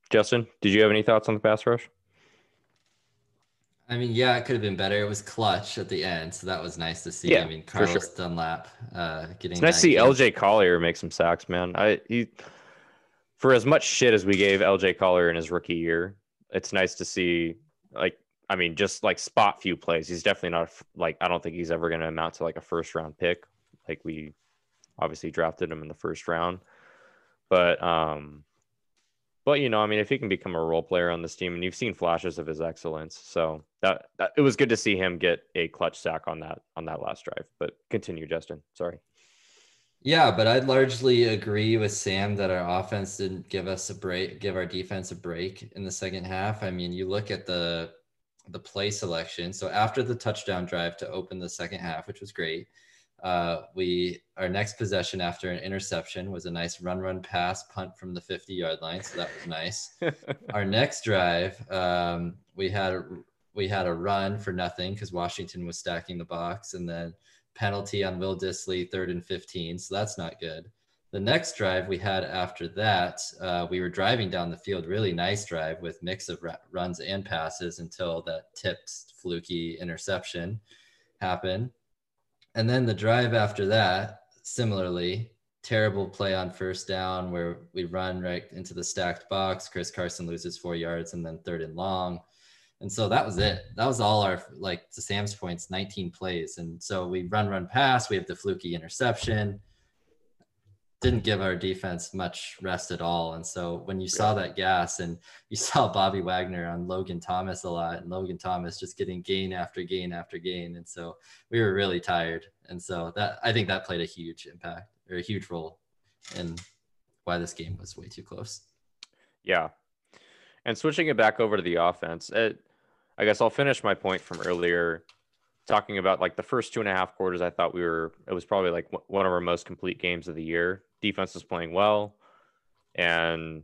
Justin, did you have any thoughts on the pass rush? I mean, yeah, it could have been better. It was clutch at the end, so that was nice to see. Yeah, I mean, Carlos Dunlap getting. It's nice to see LJ Collier make some sacks, man. For as much shit as we gave LJ Collier in his rookie year, it's nice to see, like, I mean, just like spot few plays. He's definitely not, like, I don't think he's ever going to amount to like a first round pick. Like, we obviously drafted him in the first round, but you know, I mean, if he can become a role player on this team, and you've seen flashes of his excellence, so that it was good to see him get a clutch sack on that last drive. But continue, Justin. Sorry. Yeah, but I'd largely agree with Sam that our offense didn't give our defense a break in the second half. I mean, you look at the play selection. So after the touchdown drive to open the second half, which was great, our next possession after an interception was a nice run pass punt from the 50-yard line, so that was nice. Our next drive, we had a run for nothing because Washington was stacking the box, and then penalty on Will Dissly, 3rd and 15, so that's not good. The next drive we had after that, we were driving down the field, really nice drive with mix of runs and passes until that tipped fluky interception happened. And then the drive after that, similarly, terrible play on first down where we run right into the stacked box. Chris Carson loses 4 yards, and then 3rd and long. And so that was it. That was all our, like, to Sam's points, 19 plays. And so we run pass. We have the fluky interception. Didn't give our defense much rest at all. And so when you saw that gas, and you saw Bobby Wagner on Logan Thomas a lot, and Logan Thomas just getting gain after gain after gain. And so we were really tired. And so that, I think that played a huge impact or a huge role in why this game was way too close. Yeah. And switching it back over to the offense, I guess I'll finish my point from earlier, talking about like the first 2.5 quarters. I thought it was probably like one of our most complete games of the year. Defense was playing well and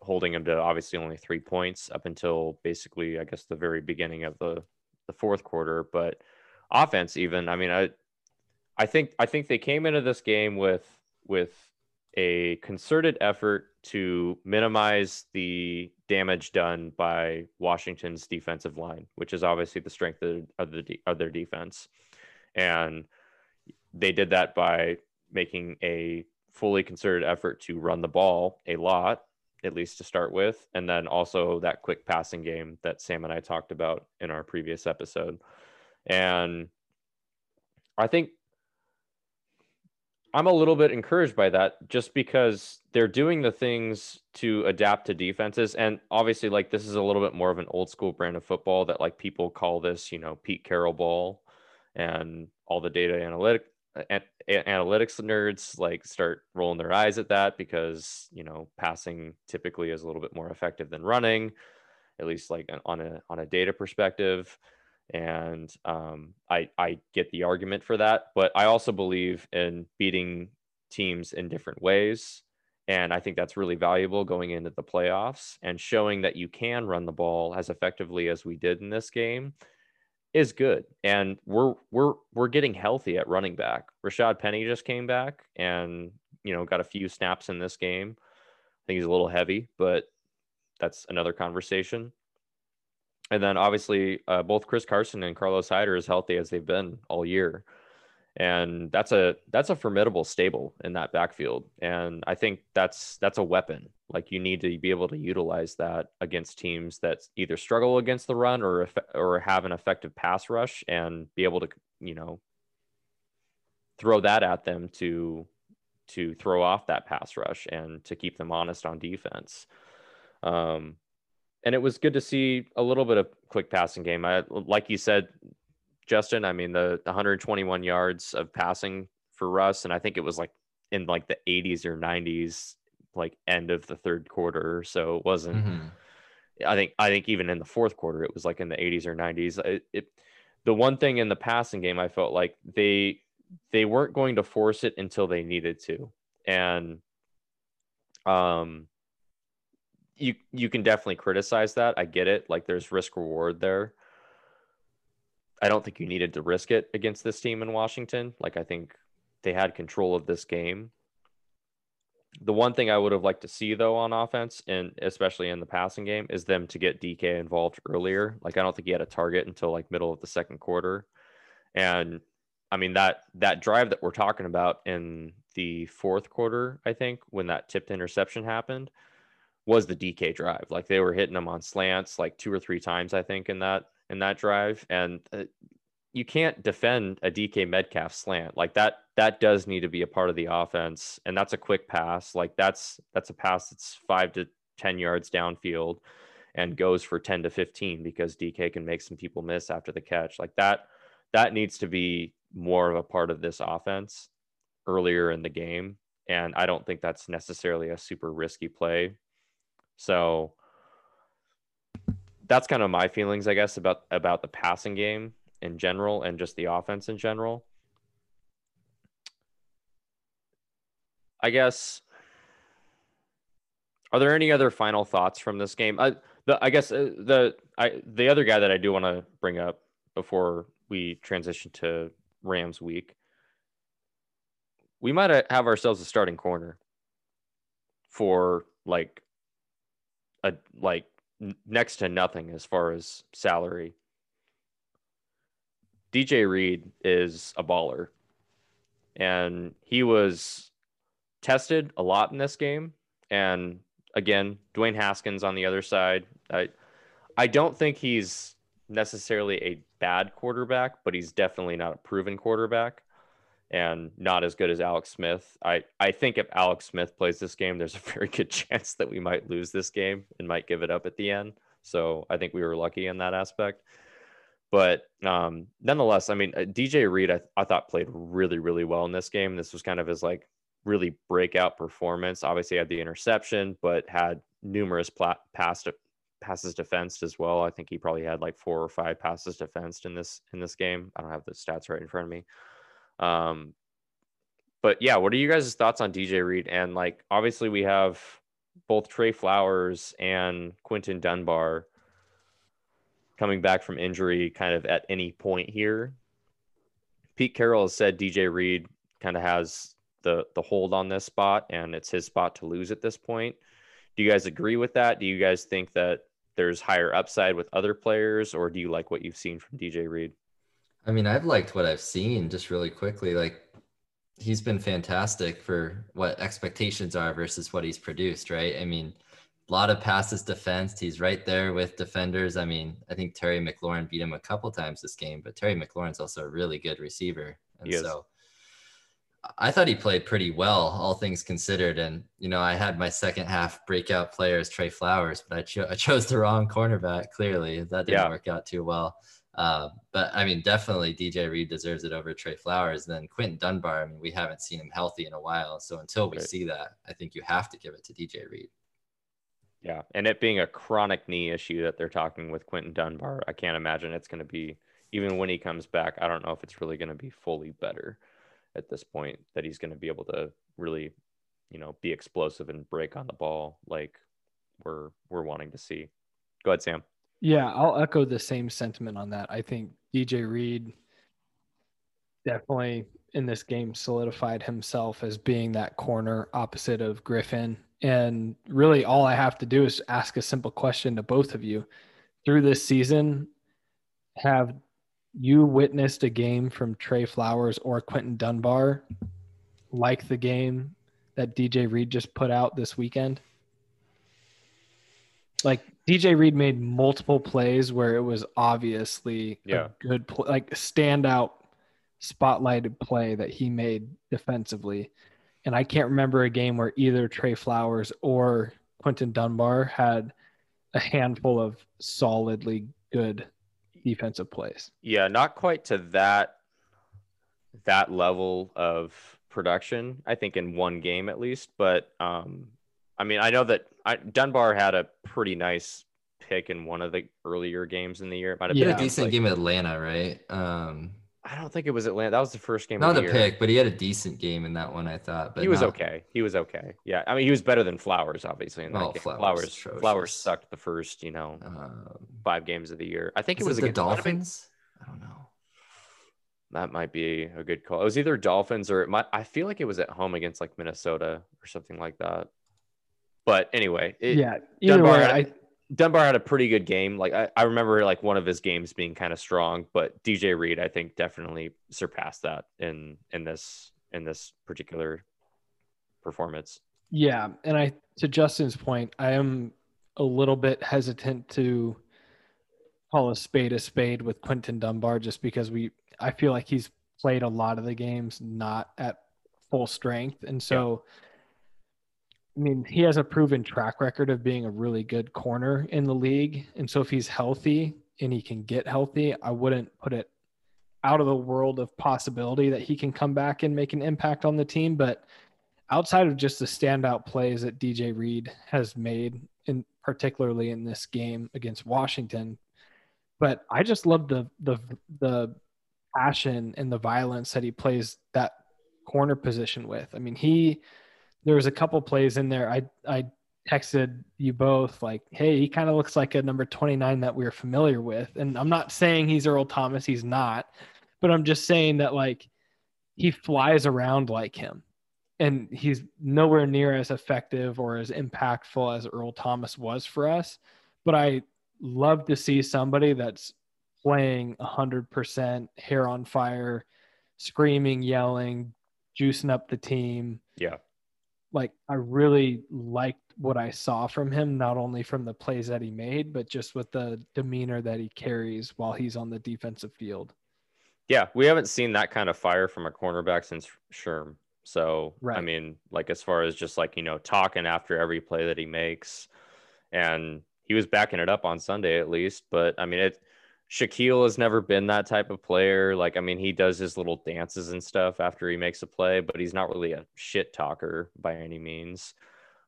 holding them to obviously only 3 points up until basically, I guess, the very beginning of the fourth quarter. But offense even. I mean, I think they came into this game with a concerted effort to minimize the damage done by Washington's defensive line, which is obviously the strength of their defense. And they did that by making a fully concerted effort to run the ball a lot, at least to start with. And then also that quick passing game that Sam and I talked about in our previous episode. And I think I'm a little bit encouraged by that just because they're doing the things to adapt to defenses. And obviously, like, this is a little bit more of an old school brand of football that, like, people call this, you know, Pete Carroll ball, and all the data analytics nerds like start rolling their eyes at that because, you know, passing typically is a little bit more effective than running, at least like on a data perspective. And I get the argument for that, but I also believe in beating teams in different ways. And I think that's really valuable going into the playoffs, and showing that you can run the ball as effectively as we did in this game is good. And we're getting healthy at running back. Rashad Penny just came back and, you know, got a few snaps in this game. I think he's a little heavy, but that's another conversation. And then obviously both Chris Carson and Carlos Hyder as healthy as they've been all year. And that's a formidable stable in that backfield. And I think that's a weapon. Like, you need to be able to utilize that against teams that either struggle against the run or have an effective pass rush, and be able to, you know, throw that at them to throw off that pass rush and to keep them honest on defense. And it was good to see a little bit of quick passing game. Like you said, Justin, I mean, the 121 yards of passing for Russ, and I think it was like in like the 80s or 90s, like end of the third quarter. So it wasn't. Mm-hmm. I think even in the fourth quarter, it was like in the 80s or 90s. The one thing in the passing game, I felt like they weren't going to force it until they needed to, and You can definitely criticize that. I get it. Like, there's risk reward there. I don't think you needed to risk it against this team in Washington. Like, I think they had control of this game. The one thing I would have liked to see, though, on offense, and especially in the passing game, is them to get DK involved earlier. Like, I don't think he had a target until like middle of the second quarter. And I mean, that drive that we're talking about in the fourth quarter, I think, when that tipped interception happened, was the DK drive. Like, they were hitting him on slants like two or three times, I think, in that drive. And you can't defend a DK Metcalf slant like that. That does need to be a part of the offense. And that's a quick pass. Like, that's a pass that's 5 to 10 yards downfield and goes for 10 to 15 because DK can make some people miss after the catch. Like, that needs to be more of a part of this offense earlier in the game. And I don't think that's necessarily a super risky play. So that's kind of my feelings, I guess, about the passing game in general and just the offense in general. I guess, are there any other final thoughts from this game? I guess the other guy that I do want to bring up before we transition to Rams week, we might have ourselves a starting corner for like next to nothing as far as salary. DJ Reed is a baller, and he was tested a lot in this game. And again, Dwayne Haskins on the other side. I don't think he's necessarily a bad quarterback, but he's definitely not a proven quarterback, and not as good as Alex Smith. I think if Alex Smith plays this game, there's a very good chance that we might lose this game and might give it up at the end. So I think we were lucky in that aspect. But nonetheless, I mean, DJ Reed, I thought played really, really well in this game. This was kind of his like really breakout performance. Obviously had the interception, but had numerous passes defensed as well. I think he probably had like 4 or 5 passes defensed in this game. I don't have the stats right in front of me. But yeah, what are you guys' thoughts on DJ Reed? And like, obviously we have both Tre Flowers and Quentin Dunbar coming back from injury kind of at any point here. Pete Carroll has said DJ Reed kind of has the hold on this spot, and it's his spot to lose at this point. Do you guys agree with that? Do you guys think that there's higher upside with other players, or do you like what you've seen from DJ Reed? I mean, I've liked what I've seen. Just really quickly, like, he's been fantastic for what expectations are versus what he's produced, right? I mean, a lot of passes defensed. He's right there with defenders. I mean, I think Terry McLaurin beat him a couple times this game, but Terry McLaurin's also a really good receiver. And so I thought he played pretty well, all things considered. And, you know, I had my second half breakout player as Tre Flowers, but I chose the wrong cornerback, clearly. That didn't work out too well. But, I mean, definitely DJ Reed deserves it over Tre Flowers. And then Quentin Dunbar, I mean, we haven't seen him healthy in a while. So until we see that, I think you have to give it to DJ Reed. Yeah, and it being a chronic knee issue that they're talking with Quentin Dunbar, I can't imagine it's going to be, even when he comes back, I don't know if it's really going to be fully better at this point, that he's going to be able to really, you know, be explosive and break on the ball like we're wanting to see. Go ahead, Sam. Yeah, I'll echo the same sentiment on that. I think DJ Reed definitely in this game solidified himself as being that corner opposite of Griffin. And really all I have to do is ask a simple question to both of you. Through this season, have you witnessed a game from Tre Flowers or Quentin Dunbar like the game that DJ Reed just put out this weekend? Like, DJ Reed made multiple plays where it was obviously a good play, like standout spotlighted play that he made defensively. And I can't remember a game where either Tre Flowers or Quentin Dunbar had a handful of solidly good defensive plays. Yeah, not quite to that level of production, I think, in one game at least. But, I mean, I know that Dunbar had a pretty nice pick in one of the earlier games in the year. It might have been a decent game in Atlanta, right? I don't think it was Atlanta. That was the first game. Not a pick, but he had a decent game in that one, I thought. But he was okay. He was okay. Yeah, I mean, he was better than Flowers, obviously. In that game. Flowers sucked the first, you know, 5 games of the year. I think it was the Dolphins. I don't know. That might be a good call. It was either Dolphins or I feel like it was at home against like Minnesota or something like that. But anyway, Dunbar had a pretty good game. Like I remember like one of his games being kind of strong, but DJ Reed, I think, definitely surpassed that in this particular performance. Yeah. And to Justin's point, I am a little bit hesitant to call a spade with Quentin Dunbar, just because I feel like he's played a lot of the games not at full strength. And so I mean, he has a proven track record of being a really good corner in the league. And so if he's healthy and he can get healthy, I wouldn't put it out of the world of possibility that he can come back and make an impact on the team. But outside of just the standout plays that DJ Reed has made, particularly in this game against Washington, but I just love the passion and the violence that he plays that corner position with. I mean, there was a couple plays in there. I texted you both like, hey, he kind of looks like a number 29 that we're familiar with. And I'm not saying he's Earl Thomas. He's not. But I'm just saying that, like, he flies around like him. And he's nowhere near as effective or as impactful as Earl Thomas was for us. But I love to see somebody that's playing 100%, hair on fire, screaming, yelling, juicing up the team. Yeah. Like, I really liked what I saw from him, not only from the plays that he made, but just with the demeanor that he carries while he's on the defensive field. Yeah, we haven't seen that kind of fire from a cornerback since Sherm. So, right. I mean, like, as far as just, like, you know, talking after every play that he makes. And he was backing it up on Sunday, at least. But, I mean, Shaquille has never been that type of player. Like, I mean, he does his little dances and stuff after he makes a play, but he's not really a shit talker by any means.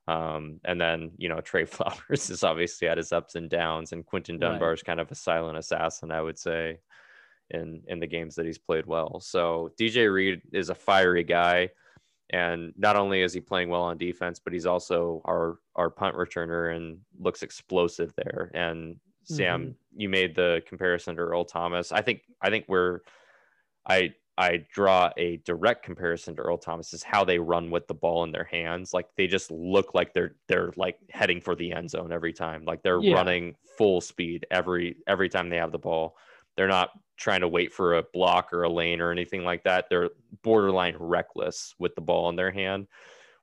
And then, you know, Tre Flowers has obviously had his ups and downs, and Quentin Dunbar is kind of a silent assassin, I would say, in the games that he's played well. So DJ Reed is a fiery guy, and not only is he playing well on defense, but he's also our punt returner and looks explosive there. And Sam, you made the comparison to Earl Thomas. I think I think we're I I draw a direct comparison to Earl Thomas is how they run with the ball in their hands. Like they just look like they're like heading for the end zone every time. Like they're running full speed every time they have the ball. They're not trying to wait for a block or a lane or anything like that. They're borderline reckless with the ball in their hand,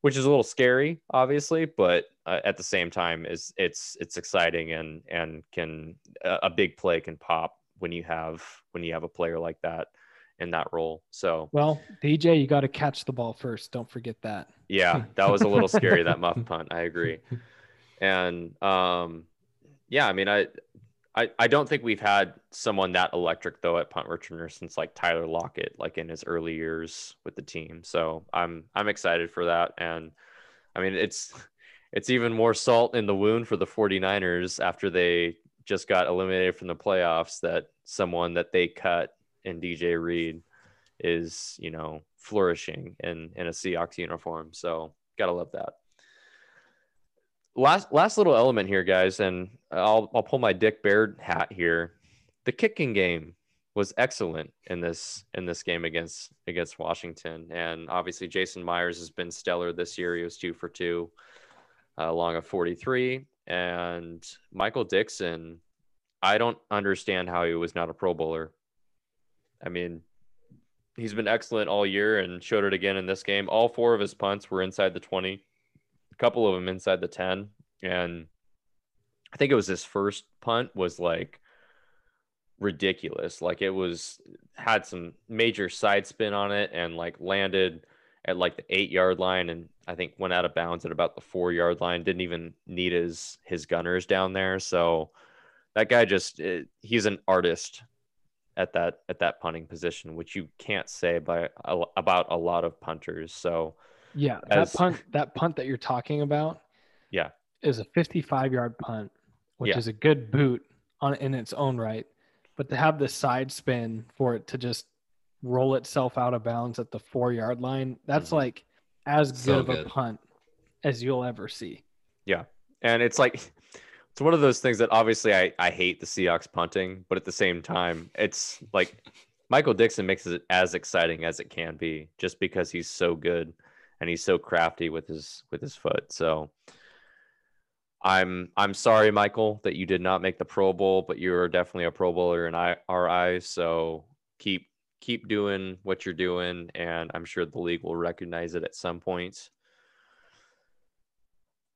which is a little scary, obviously, but at the same time is it's exciting and can a big play can pop when you have a player like that in that role. So, well, DJ, you got to catch the ball first. Don't forget that. Yeah. That was a little scary, that muff punt. I agree. And yeah, I mean, I don't think we've had someone that electric though at punt returner since like Tyler Lockett, like in his early years with the team. So I'm excited for that. And I mean, it's even more salt in the wound for the 49ers after they just got eliminated from the playoffs that someone that they cut in DJ Reed is, you know, flourishing in a Seahawks uniform. So gotta love that. Last little element here, guys, and I'll pull my Dick Baird hat here. The kicking game was excellent in this game against Washington, and obviously Jason Myers has been stellar this year. He was 2 for 2 along a 43, and Michael Dixon. I don't understand how he was not a Pro Bowler. I mean, he's been excellent all year and showed it again in this game. All 4 of his punts were inside the 20. Couple of them inside the 10, and I think it was his first punt was like ridiculous. Like it was had some major side spin on it and like landed at like the 8-yard line, and I think went out of bounds at about the 4-yard line. Didn't even need his gunners down there. So that guy he's an artist at that punting position, which you can't say about a lot of punters. So. Yeah, that punt that you're talking about, yeah, is a 55-yard punt, which is a good boot in its own right. But to have the side spin for it to just roll itself out of bounds at the 4-yard line, that's like as good a punt as you'll ever see. Yeah, and it's like it's one of those things that obviously I hate the Seahawks punting, but at the same time, it's like Michael Dixon makes it as exciting as it can be just because he's so good. And he's so crafty with his foot. So I'm sorry, Michael, that you did not make the Pro Bowl, but you are definitely a Pro Bowler in our eyes. So keep doing what you're doing, and I'm sure the league will recognize it at some point.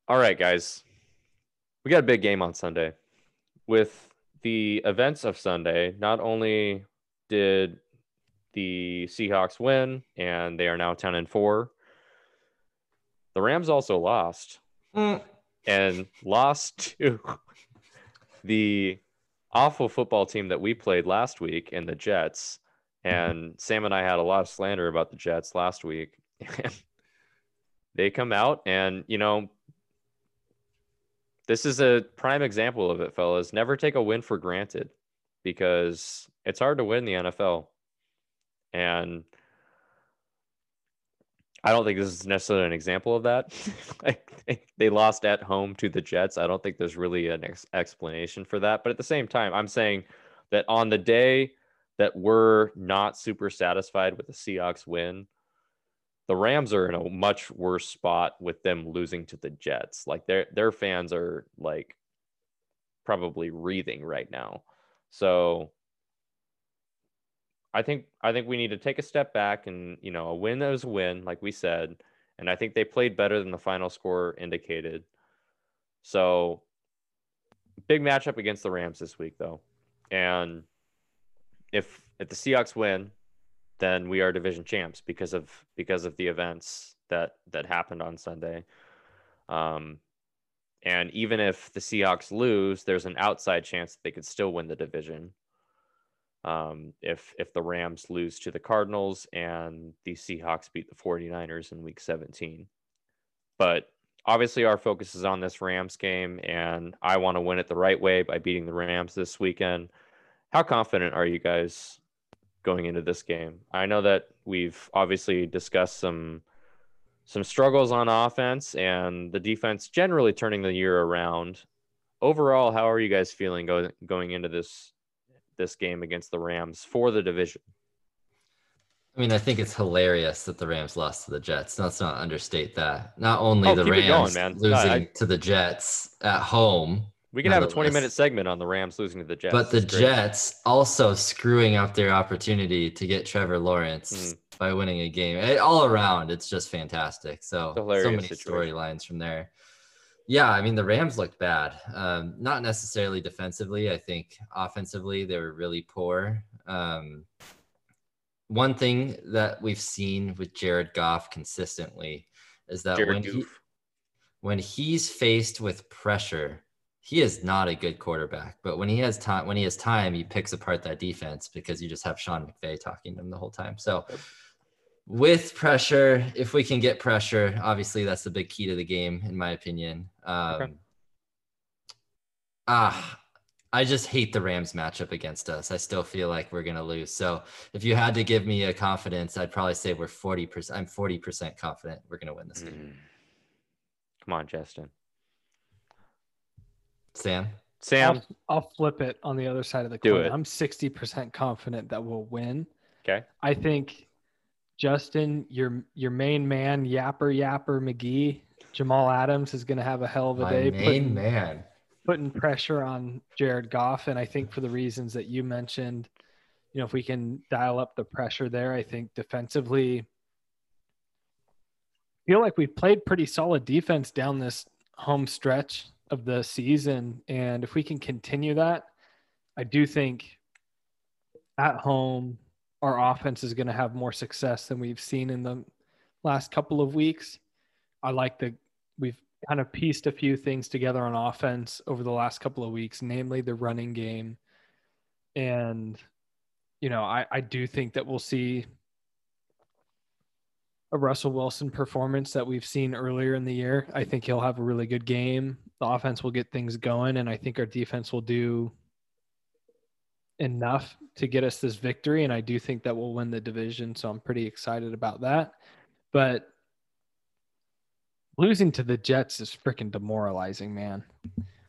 All right, guys, we got a big game on Sunday. With the events of Sunday, not only did the Seahawks win, and they are now 10-4. The Rams also lost and lost to the awful football team that we played last week in the Jets. And Sam and I had a lot of slander about the Jets last week. They come out and, you know, this is a prime example of it, fellas. Never take a win for granted because it's hard to win the NFL. And I don't think this is necessarily an example of that. They lost at home to the Jets. I don't think there's really an explanation for that. But at the same time, I'm saying that on the day that we're not super satisfied with the Seahawks win, the Rams are in a much worse spot with them losing to the Jets. Like their fans are like probably wreathing right now. So I think we need to take a step back and, you know, a win that was a win, like we said, and I think they played better than the final score indicated. So big matchup against the Rams this week, though. And if the Seahawks win, then we are division champs because of the events that happened on Sunday. And even if the Seahawks lose, there's an outside chance that they could still win the division. If the Rams lose to the Cardinals and the Seahawks beat the 49ers in week 17. But obviously our focus is on this Rams game, and I want to win it the right way by beating the Rams this weekend. How confident are you guys going into this game? I know that we've obviously discussed some struggles on offense and the defense generally turning the year around. Overall, how are you guys feeling going into this game against the Rams for the division? I mean, I think it's hilarious that the Rams lost to the Jets. Let's not understate that. Not only the Rams losing to the Jets at home. We can have a 20-minute segment on the Rams losing to the Jets. But the Jets also screwing up their opportunity to get Trevor Lawrence by winning a game. All around, it's just fantastic. So many storylines from there. Yeah, I mean, the Rams looked bad. Not necessarily defensively. I think offensively, they were really poor. One thing that we've seen with Jared Goff consistently is that when he's faced with pressure, he is not a good quarterback. But when he has time, he picks apart that defense because you just have Sean McVay talking to him the whole time. So with pressure, if we can get pressure, obviously that's the big key to the game, in my opinion. I just hate the Rams matchup against us. I still feel like we're going to lose. So if you had to give me a confidence, I'd probably say we're 40%. I'm 40% confident we're going to win this game. Come on, Justin. Sam? I'll flip it on the other side of the coin. I'm 60% confident that we'll win. Okay. I think, Justin, your main man, Yapper McGee, Jamal Adams, is going to have a hell of a day. Putting pressure on Jared Goff. And I think for the reasons that you mentioned, you know, if we can dial up the pressure there, I think defensively, I feel like we've played pretty solid defense down this home stretch of the season. And if we can continue that, I do think at home, our offense is going to have more success than we've seen in the last couple of weeks. We've kind of pieced a few things together on offense over the last couple of weeks, namely the running game. And, you know, I do think that we'll see a Russell Wilson performance that we've seen earlier in the year. I think he'll have a really good game. The offense will get things going, and I think our defense will do enough to get us this victory. And I do think that we'll win the division. So I'm pretty excited about that. But losing to the Jets is freaking demoralizing, man.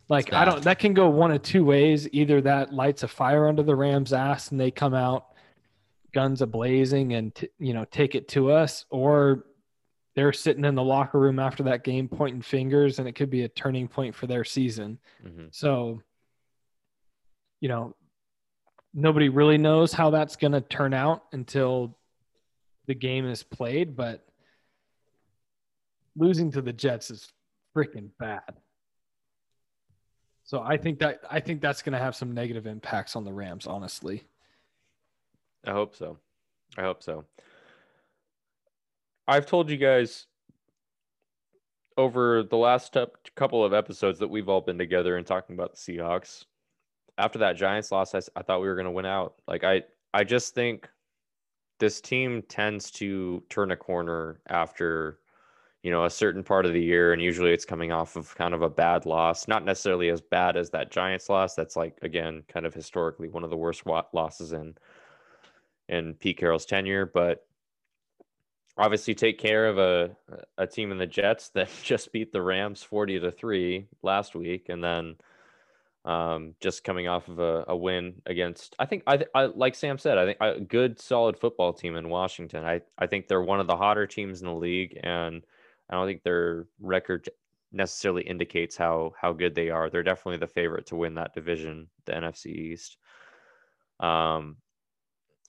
Like, that can go one of two ways. Either that lights a fire under the Rams' ass and they come out guns a-blazing and, take it to us, or they're sitting in the locker room after that game pointing fingers, and it could be a turning point for their season. Mm-hmm. So, nobody really knows how that's going to turn out until the game is played, but losing to the Jets is freaking bad. So I think that's going to have some negative impacts on the Rams, honestly. I hope so. I've told you guys over the last couple of episodes that we've all been together and talking about the Seahawks. After that Giants loss, I thought we were going to win out. Like, I just think this team tends to turn a corner after a certain part of the year, and usually it's coming off of kind of a bad loss, not necessarily as bad as that Giants loss. That's like, again, kind of historically one of the worst losses in Pete Carroll's tenure, but obviously take care of a team in the Jets that just beat the Rams 40-3 last week. And then just coming off of a win against, I think, like Sam said, I think a good solid football team in Washington. I think they're one of the hotter teams in the league, and I don't think their record necessarily indicates how good they are. They're definitely the favorite to win that division, the NFC East.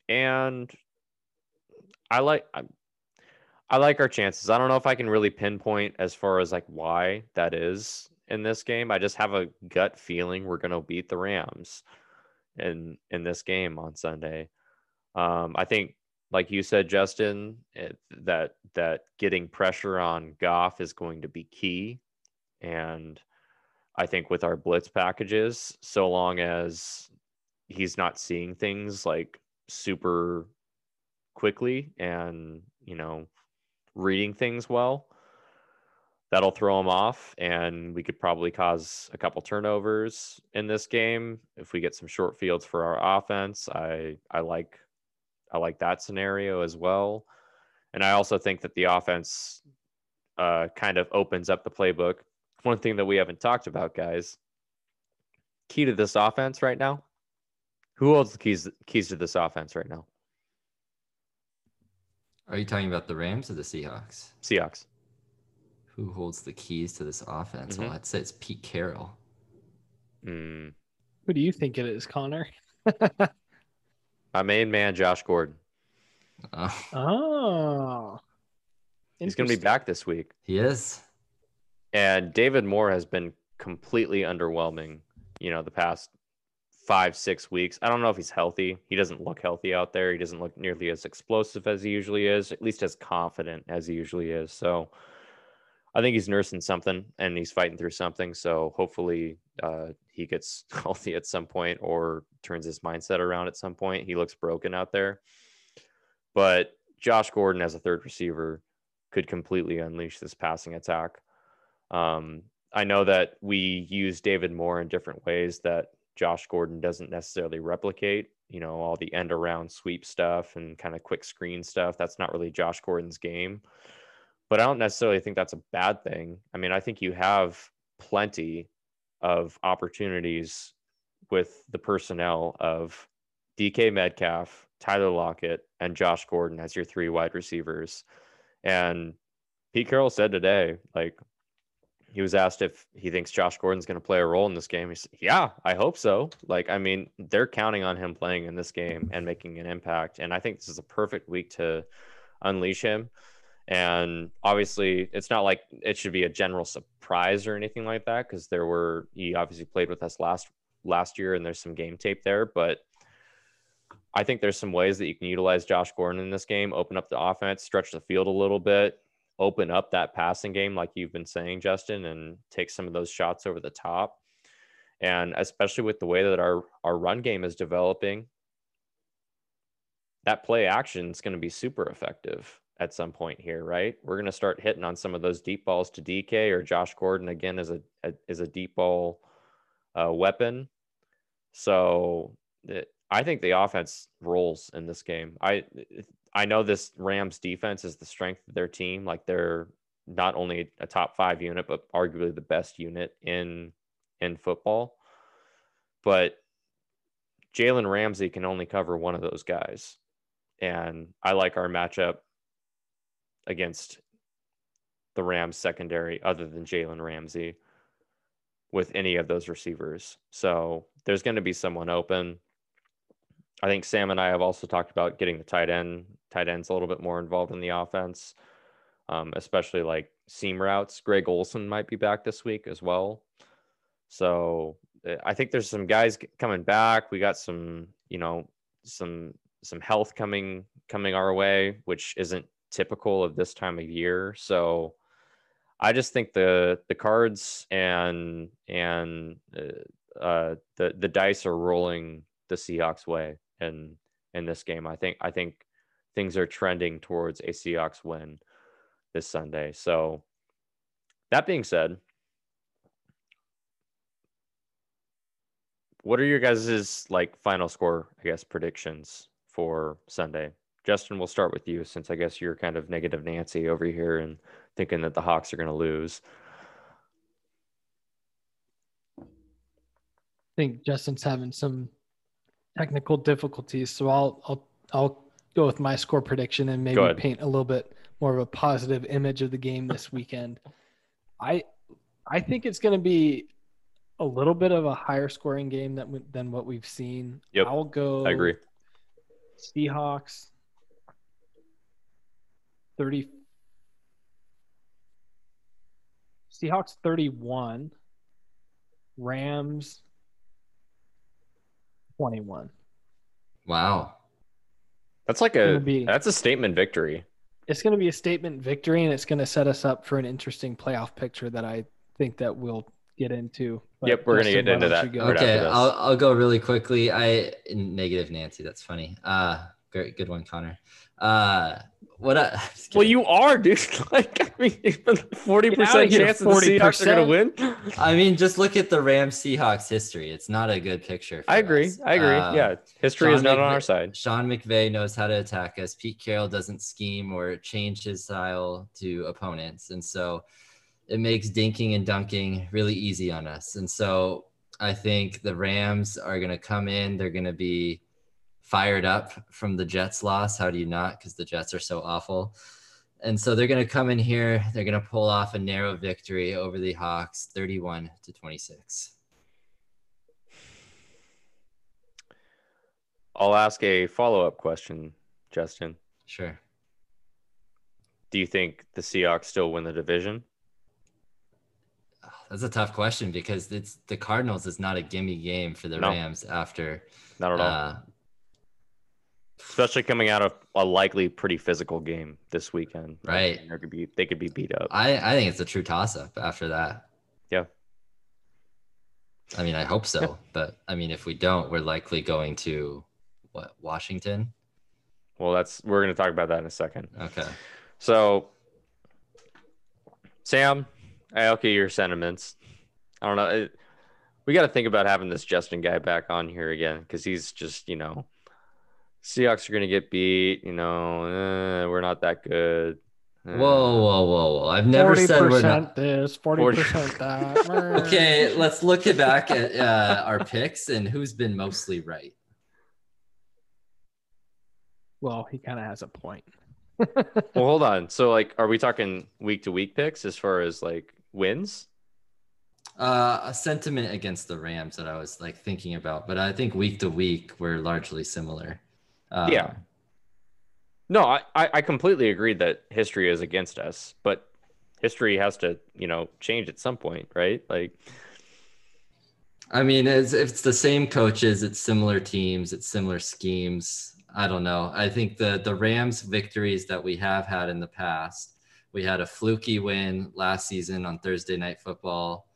And I like our chances. I don't know if I can really pinpoint as far as like why that is in this game. I just have a gut feeling we're going to beat the Rams in this game on Sunday. I think, like you said, Justin, that getting pressure on Goff is going to be key. And I think with our blitz packages, so long as he's not seeing things like super quickly and, reading things well, that'll throw him off. And we could probably cause a couple turnovers in this game. If we get some short fields for our offense, I like that scenario as well. And I also think that the offense kind of opens up the playbook. One thing that we haven't talked about, guys, key to this offense right now. Who holds the keys to this offense right now? Are you talking about the Rams or the Seahawks? Seahawks. Who holds the keys to this offense? Mm-hmm. Well, I'd say it's Pete Carroll. Mm. Who do you think it is, Connor? My main man, Josh Gordon. Oh. He's going to be back this week. He is. And David Moore has been completely underwhelming, you know, the past 5-6 weeks. I don't know if he's healthy. He doesn't look healthy out there. He doesn't look nearly as explosive as he usually is, at least as confident as he usually is. So I think he's nursing something and he's fighting through something. So hopefully he gets healthy at some point or turns his mindset around at some point. He looks broken out there. But Josh Gordon as a third receiver could completely unleash this passing attack. I know that we use David Moore in different ways that Josh Gordon doesn't necessarily replicate, you know, all the end around sweep stuff and kind of quick screen stuff. That's not really Josh Gordon's game, but I don't necessarily think that's a bad thing. I mean, I think you have plenty of opportunities with the personnel of DK Metcalf, Tyler Lockett, and Josh Gordon as your three wide receivers. And Pete Carroll said today, like, he was asked if he thinks Josh Gordon's going to play a role in this game. He said, yeah, I hope so. Like, I mean, they're counting on him playing in this game and making an impact. And I think this is a perfect week to unleash him. And obviously it's not like it should be a general surprise or anything like that, because he obviously played with us last year and there's some game tape there, but I think there's some ways that you can utilize Josh Gordon in this game, open up the offense, stretch the field a little bit, open up that passing game, like you've been saying, Justin, and take some of those shots over the top. And especially with the way that our run game is developing, that play action is going to be super effective at some point here, right? We're going to start hitting on some of those deep balls to DK or Josh Gordon again as a deep ball weapon. So I think the offense rolls in this game. I know this Rams defense is the strength of their team. Like, they're not only a top 5 unit, but arguably the best unit in football. But Jalen Ramsey can only cover one of those guys. And I like our matchup against the Rams secondary other than Jalen Ramsey with any of those receivers. So there's going to be someone open. I think Sam and I have also talked about getting the tight ends a little bit more involved in the offense, especially like seam routes. Greg Olsen might be back this week as well. So I think there's some guys coming back. We got some, you know, some health coming our way, which isn't typical of this time of year. So I just think the cards and the dice are rolling the Seahawks way. And in this game, I think things are trending towards a Seahawks win this Sunday. So that being said, what are your guys' like final score, I guess, predictions for Sunday? Justin, we'll start with you, since I guess you're kind of negative Nancy over here and thinking that the Hawks are going to lose. I think Justin's having some technical difficulties, so I'll go with my score prediction and maybe paint a little bit more of a positive image of the game this weekend. I think it's going to be a little bit of a higher scoring game than what we've seen. Yep. I'll go. I agree. Seahawks 30. Seahawks 31. Rams 21. Wow, that's like that's a statement victory. It's going to be a statement victory, and it's going to set us up for an interesting playoff picture that I think that we'll get into. But yep, we're going to get into that. Okay, I'll go really quickly. Negative Nancy. That's funny. Great, good one, Connor. Well, you are, dude. Like, I mean, 40% chance that the Seahawks are going to win. I mean, just look at the Rams Seahawks history. It's not a good picture. I agree. Yeah, history is not on our side. Sean McVay knows how to attack us. Pete Carroll doesn't scheme or change his style to opponents, and so it makes dinking and dunking really easy on us. And so I think the Rams are going to come in. They're going to be fired up from the Jets loss. How do you not? Because the Jets are so awful. And so they're going to come in here. They're going to pull off a narrow victory over the Hawks, 31-26. I'll ask a follow-up question, Justin. Sure. Do you think the Seahawks still win the division? That's a tough question because it's the Cardinals is not a gimme game for the Rams after. Not at all. Especially coming out of a likely pretty physical game this weekend. Right. They could be beat up. I think it's a true toss-up after that. Yeah. I mean, I hope so. Yeah. But, I mean, if we don't, we're likely going to, Washington? Well, we're going to talk about that in a second. Okay. So, Sam, I okay your sentiments. I don't know. We got to think about having this Justin guy back on here again because he's just, Seahawks are going to get beat. We're not that good. Whoa. I've never said we're not. 40% this, 40% that. Okay, let's look back at our picks and who's been mostly right. Well, he kind of has a point. Well, hold on. So, are we talking week-to-week picks as far as, wins? A sentiment against the Rams that I was, thinking about. But I think week-to-week we're largely similar. Yeah. No, I completely agree that history is against us, but history has to, change at some point, right? I mean, it's the same coaches, it's similar teams, it's similar schemes. I don't know. I think the Rams victories that we have had in the past, we had a fluky win last season on Thursday Night Football,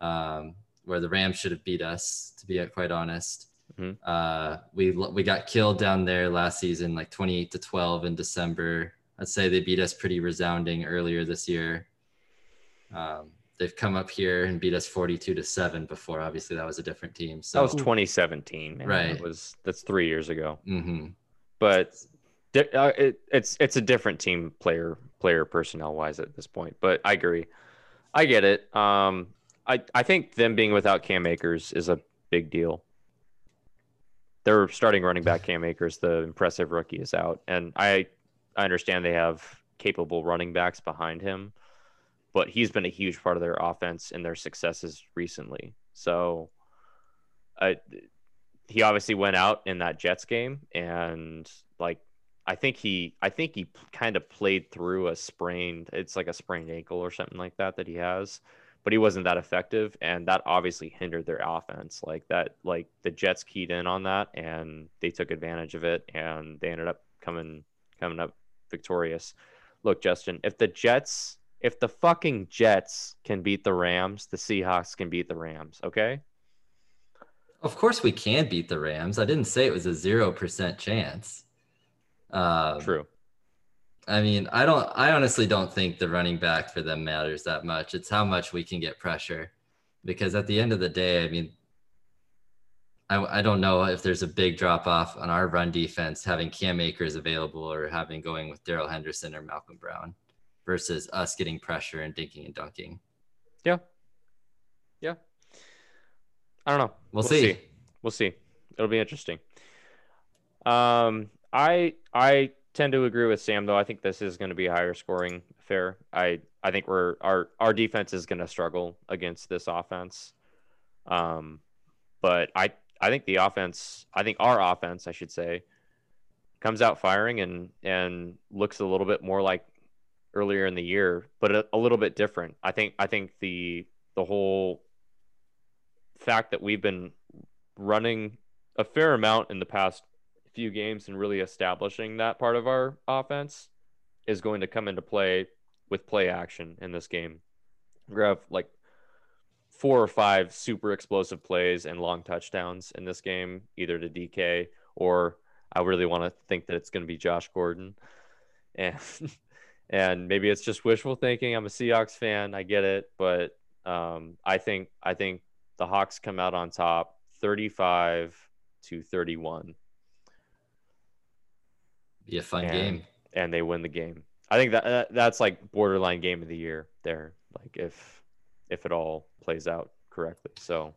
where the Rams should have beat us, to be quite honest. We got killed down there last season, 28-12 in December. I'd say they beat us pretty resounding earlier this year. They've come up here and beat us 42-7 before. Obviously, that was a different team. So that was 2017, man. Right? That's 3 years ago. Mm-hmm. But it's a different team, player personnel wise at this point. But I agree, I get it. I think them being without Cam Akers is a big deal. Their starting running back Cam Akers, the impressive rookie, is out, and I understand they have capable running backs behind him, but he's been a huge part of their offense and their successes recently. So, he obviously went out in that Jets game, and I think he kind of played through a sprained ankle or something like that he has. But he wasn't that effective, and that obviously hindered their offense. The Jets keyed in on that, and they took advantage of it, and they ended up coming up victorious. Look, Justin, if the fucking Jets can beat the Rams, the Seahawks can beat the Rams, okay? Of course we can beat the Rams. I didn't say it was a 0% chance. True. I mean, I honestly don't think the running back for them matters that much. It's how much we can get pressure, because at the end of the day, I mean, I don't know if there's a big drop off on our run defense, having Cam Akers available or going with Darrell Henderson or Malcolm Brown versus us getting pressure and dinking and dunking. Yeah. I don't know. We'll see. We'll see. It'll be interesting. I tend to agree with Sam, though. I think this is going to be a higher scoring affair. I think our defense is going to struggle against this offense. But I think our offense, I should say, comes out firing and looks a little bit more like earlier in the year, but a little bit different. I think the whole fact that we've been running a fair amount in the past few games and really establishing that part of our offense is going to come into play with play action in this game. We have 4 or 5 super explosive plays and long touchdowns in this game, either to DK or I really want to think that it's going to be Josh Gordon. And maybe it's just wishful thinking. I'm a Seahawks fan. I get it. But I think the Hawks come out on top 35-31. Be a fun game, and they win the game. I think that's borderline game of the year there, if it all plays out correctly. So,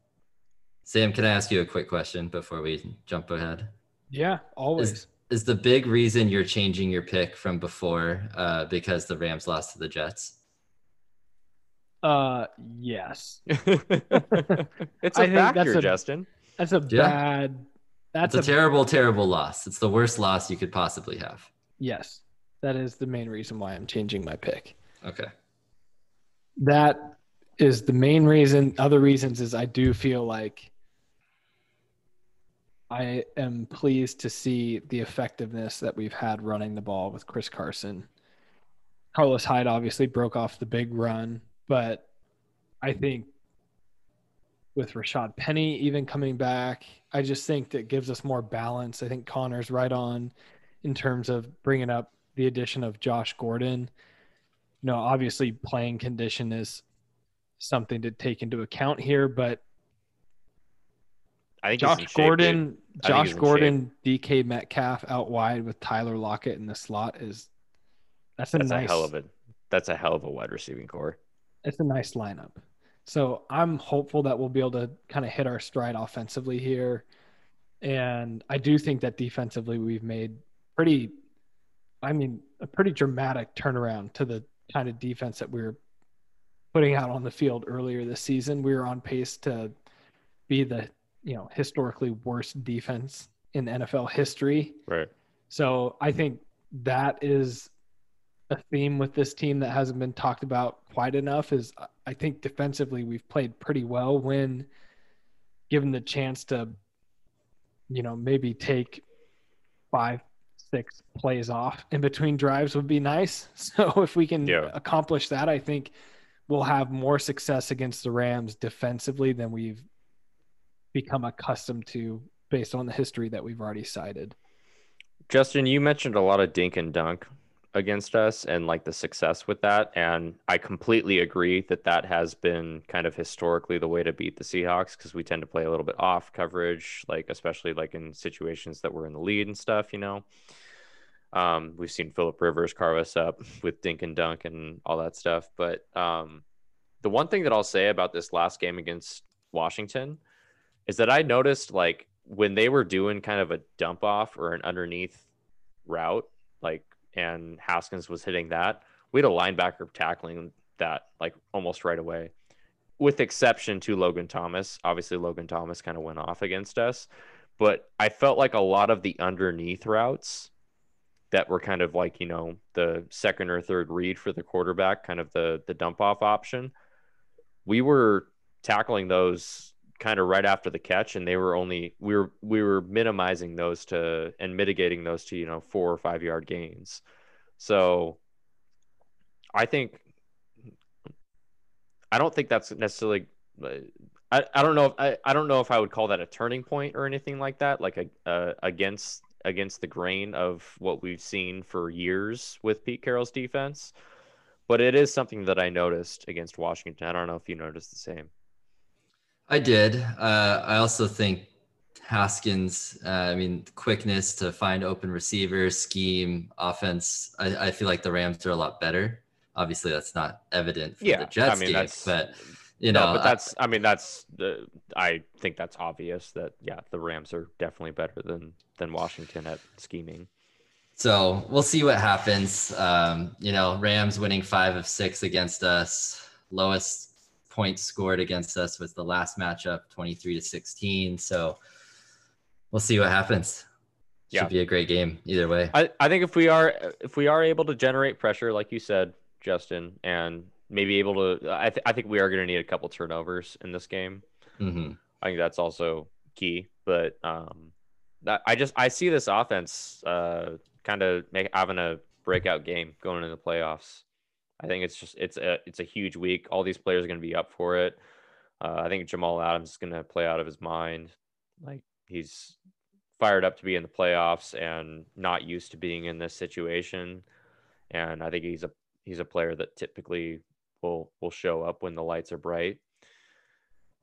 Sam, can I ask you a quick question before we jump ahead? Yeah, always. Is the big reason you're changing your pick from before because the Rams lost to the Jets? Yes. It's a factor, Justin. That's a bad. That's a terrible, terrible loss. It's the worst loss you could possibly have. Yes, that is the main reason why I'm changing my pick. Okay. That is the main reason. Other reasons is I do feel like I am pleased to see the effectiveness that we've had running the ball with Chris Carson. Carlos Hyde obviously broke off the big run, but I think with Rashad Penny even coming back, I just think that gives us more balance. I think Connor's right on in terms of bringing up the addition of Josh Gordon. You know, obviously playing condition is something to take into account here, but I think Josh Gordon, DK Metcalf out wide with Tyler Lockett in the slot that's a hell of a wide receiving core. It's a nice lineup. So I'm hopeful that we'll be able to kind of hit our stride offensively here. And I do think that defensively we've made a pretty dramatic turnaround to the kind of defense that we were putting out on the field earlier this season. We were on pace to be the, historically worst defense in NFL history. Right. So I think that is a theme with this team that hasn't been talked about quite enough is I think defensively we've played pretty well when given the chance to, maybe take 5-6 plays off in between drives would be nice. So if we can accomplish that, I think we'll have more success against the Rams defensively than we've become accustomed to based on the history that we've already cited. Justin, you mentioned a lot of dink and dunk against us and like the success with that. And I completely agree that has been kind of historically the way to beat the Seahawks because we tend to play a little bit off coverage, especially in situations that we're in the lead and stuff, we've seen Phillip Rivers carve us up with dink and dunk and all that stuff. But the one thing that I'll say about this last game against Washington is that I noticed when they were doing kind of a dump off or an underneath route, and Haskins was hitting that, we had a linebacker tackling that almost right away, with exception to Logan Thomas. Obviously, Logan Thomas kind of went off against us, but I felt like a lot of the underneath routes that were kind of the second or third read for the quarterback, kind of the dump off option. We were tackling those kind of right after the catch, and we were minimizing those to and mitigating those to 4 or 5 yard gains. So I don't think that's necessarily I don't know if I would call that a turning point or anything like that, against the grain of what we've seen for years with Pete Carroll's defense, but it is something that I noticed against Washington. I don't know if you noticed the same. I did. I also think Haskins, quickness to find open receivers, scheme, offense. I feel like the Rams are a lot better. Obviously, that's not evident for the Jets game, but I think that's obvious that the Rams are definitely better than Washington at scheming. So we'll see what happens. Rams winning 5 of 6 against us, lowest points scored against us was the last matchup, 23-16. So we'll see what happens. Should be a great game either way. I think if we are able to generate pressure, like you said, Justin, and maybe able to, I think we are going to need a couple turnovers in this game. Mm-hmm. I think that's also key, but I see this offense kind of having a breakout game going into the playoffs. I think it's a huge week. All these players are going to be up for it. I think Jamal Adams is going to play out of his mind. He's fired up to be in the playoffs and not used to being in this situation. And I think he's a player that typically will show up when the lights are bright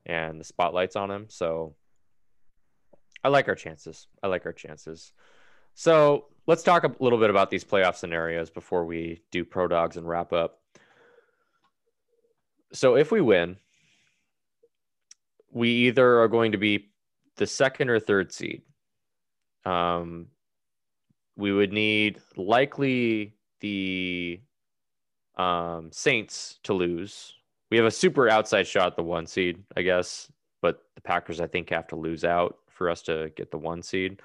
and the spotlight's on him. So I like our chances. So let's talk a little bit about these playoff scenarios before we do Pro Dogs and wrap up. So if we win, we either are going to be the second or third seed. We would need likely the Saints to lose. We have a super outside shot at the one seed, I guess, but the Packers, I think, have to lose out for us to get the one seed.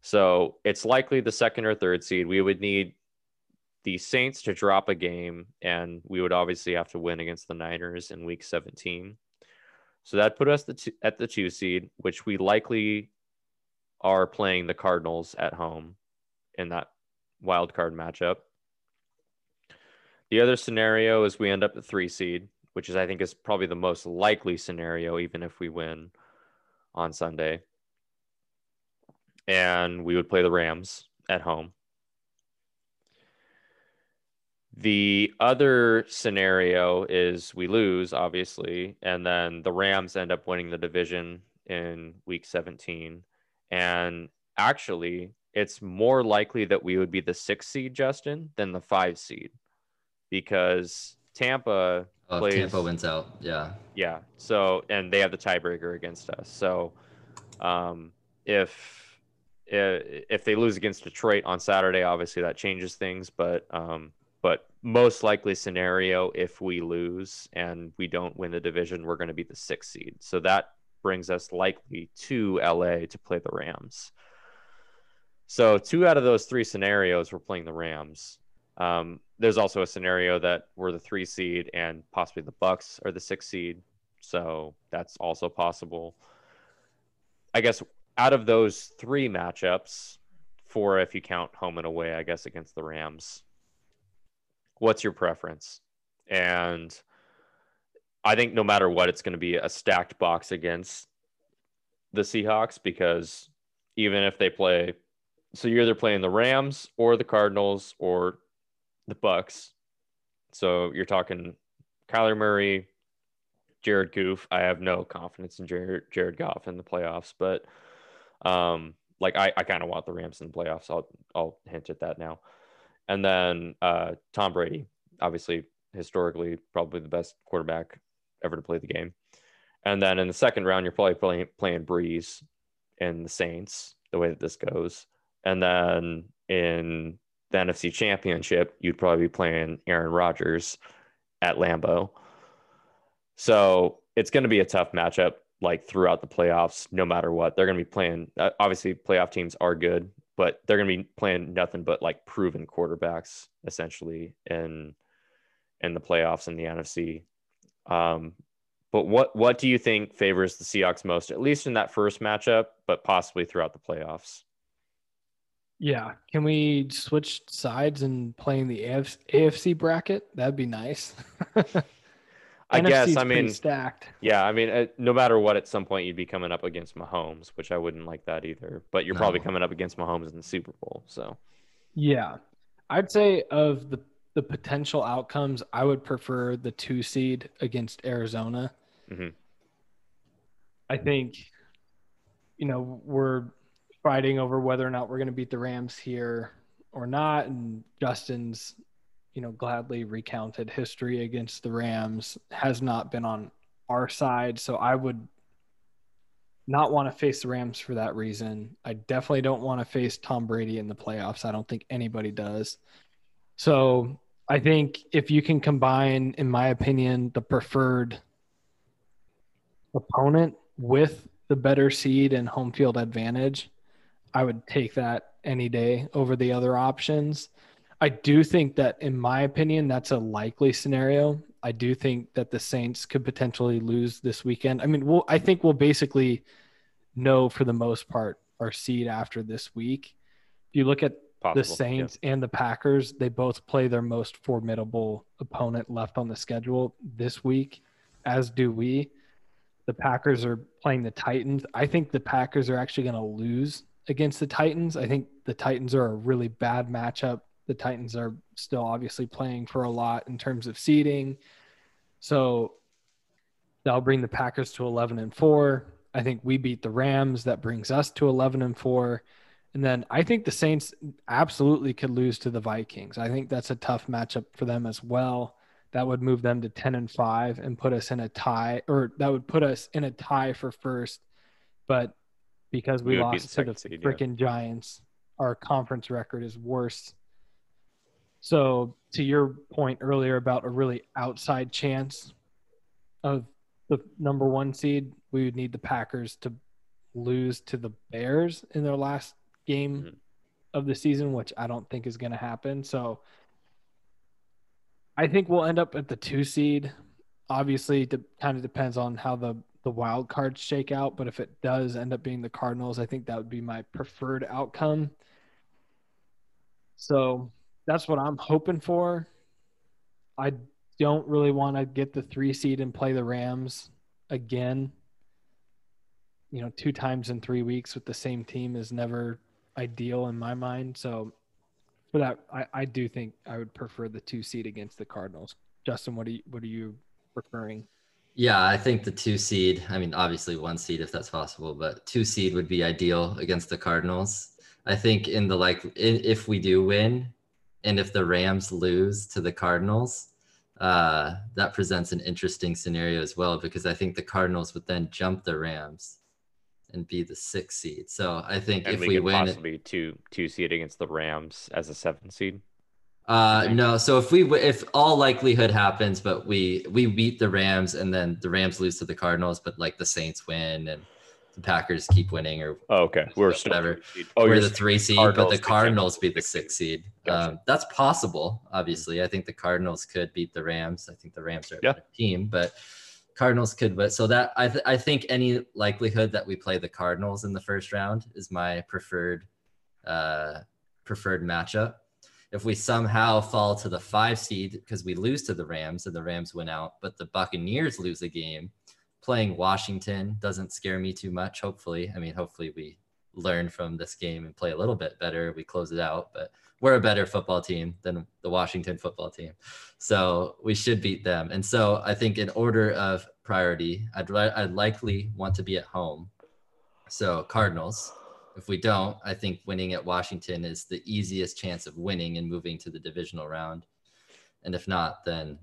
So it's likely the second or third seed. We would need the Saints to drop a game, and we would obviously have to win against the Niners in week 17. So that put us at the 2 seed, which we likely are playing the Cardinals at home in that wild card matchup. The other scenario is we end up at 3 seed, which is, I think, is probably the most likely scenario, even if we win on Sunday. And we would play the Rams at home. The other scenario is we lose, obviously, and then the Rams end up winning the division in week 17. And actually, it's more likely that we would be the 6 seed, Justin, than the 5 seed, because Tampa plays. Tampa wins out. Yeah. Yeah. So, and they have the tiebreaker against us. So if they lose against Detroit on Saturday, obviously that changes things, but most likely scenario, if we lose and we don't win the division, we're going to be the 6 seed. So that brings us likely to LA to play the Rams. So 2 out of those 3 scenarios, we're playing the Rams. There's also a scenario that we're the 3 seed and possibly the Bucks are the 6 seed. So that's also possible. I guess out of those 3 matchups, 4 if you count home and away, I guess, against the Rams, what's your preference? And I think no matter what, it's going to be a stacked box against the Seahawks, because even if they play, so you're either playing the Rams or the Cardinals or the Bucks. So you're talking Kyler Murray, Jared Goff. I have no confidence in Jared Goff in the playoffs, but I kind of want the Rams in the playoffs. I'll hint at that now. And then Tom Brady, obviously, historically, probably the best quarterback ever to play the game. And then in the second round, you're probably playing Breeze and the Saints, the way that this goes. And then in the NFC Championship, you'd probably be playing Aaron Rodgers at Lambeau. So it's going to be a tough matchup, like, throughout the playoffs, no matter what. They're going to be playing, obviously, playoff teams are good, but they're going to be playing nothing but like proven quarterbacks essentially in the playoffs in the NFC. But what do you think favors the Seahawks most, at least in that first matchup, but possibly throughout the playoffs? Yeah. Can we switch sides and play in the AFC bracket? That'd be nice. I guess, I mean, stacked. Yeah, I mean, no matter what, at some point you'd be coming up against Mahomes, which I wouldn't like that either. But you're probably coming up against Mahomes in the Super Bowl, so. Yeah. I'd say of the potential outcomes, I would prefer the 2 seed against Arizona. Mm-hmm. I think, you know, we're fighting over whether or not we're going to beat the Rams here or not, and Justin's, you know, gladly recounted history against the Rams has not been on our side. So I would not want to face the Rams for that reason. I definitely don't want to face Tom Brady in the playoffs. I don't think anybody does. So I think if you can combine, in my opinion, the preferred opponent with the better seed and home field advantage, I would take that any day over the other options. I do think that, in my opinion, that's a likely scenario. I do think that the Saints could potentially lose this weekend. I mean, I think we'll basically know, for the most part, our seed after this week. If you look at the Saints and the Packers, they both play their most formidable opponent left on the schedule this week, as do we. The Packers are playing the Titans. I think the Packers are actually going to lose against the Titans. I think the Titans are a really bad matchup. The Titans are still obviously playing for a lot in terms of seeding. So that'll bring the Packers to 11-4. I think we beat the Rams. That brings us to 11-4. And then I think the Saints absolutely could lose to the Vikings. I think that's a tough matchup for them as well. That would move them to 10-5 and put us in a tie for first. But because we lost to the freaking Giants. Our conference record is worse. So to your point earlier about a really outside chance of the number one seed, we would need the Packers to lose to the Bears in their last game of the season, which I don't think is going to happen. So I think we'll end up at the 2 seed. Obviously, it kind of depends on how the wild cards shake out, but if it does end up being the Cardinals, I think that would be my preferred outcome. So that's what I'm hoping for. I don't really want to get the 3 seed and play the Rams again. You know, 2 times in 3 weeks with the same team is never ideal in my mind. So for that, I do think I would prefer the 2 seed against the Cardinals. Justin, what are you preferring? Yeah, I think the 2 seed, I mean, obviously 1 seed if that's possible, but 2 seed would be ideal against the Cardinals. I think in the if we do win and if the Rams lose to the Cardinals, that presents an interesting scenario as well, because I think the Cardinals would then jump the Rams and be the 6 seed. So I think and if we win, possibly two seed against the Rams as a 7 seed. No. So if all likelihood happens, but we beat the Rams and then the Rams lose to the Cardinals, but like the Saints win and the Packers keep winning or we're whatever. We're the 3 seed, but the Cardinals beat the 6 seed. Gotcha. That's possible. Obviously, I think the Cardinals could beat the Rams. I think the Rams are a better team, but Cardinals could. But so that I think any likelihood that we play the Cardinals in the first round is my preferred matchup. If we somehow fall to the 5 seed because we lose to the Rams and the Rams win out, but the Buccaneers lose a game, playing Washington doesn't scare me too much, hopefully. I mean, hopefully we learn from this game and play a little bit better. We close it out, but we're a better football team than the Washington football team. So we should beat them. And so I think in order of priority, I'd likely want to be at home. So Cardinals. If we don't, I think winning at Washington is the easiest chance of winning and moving to the divisional round. And if not, then,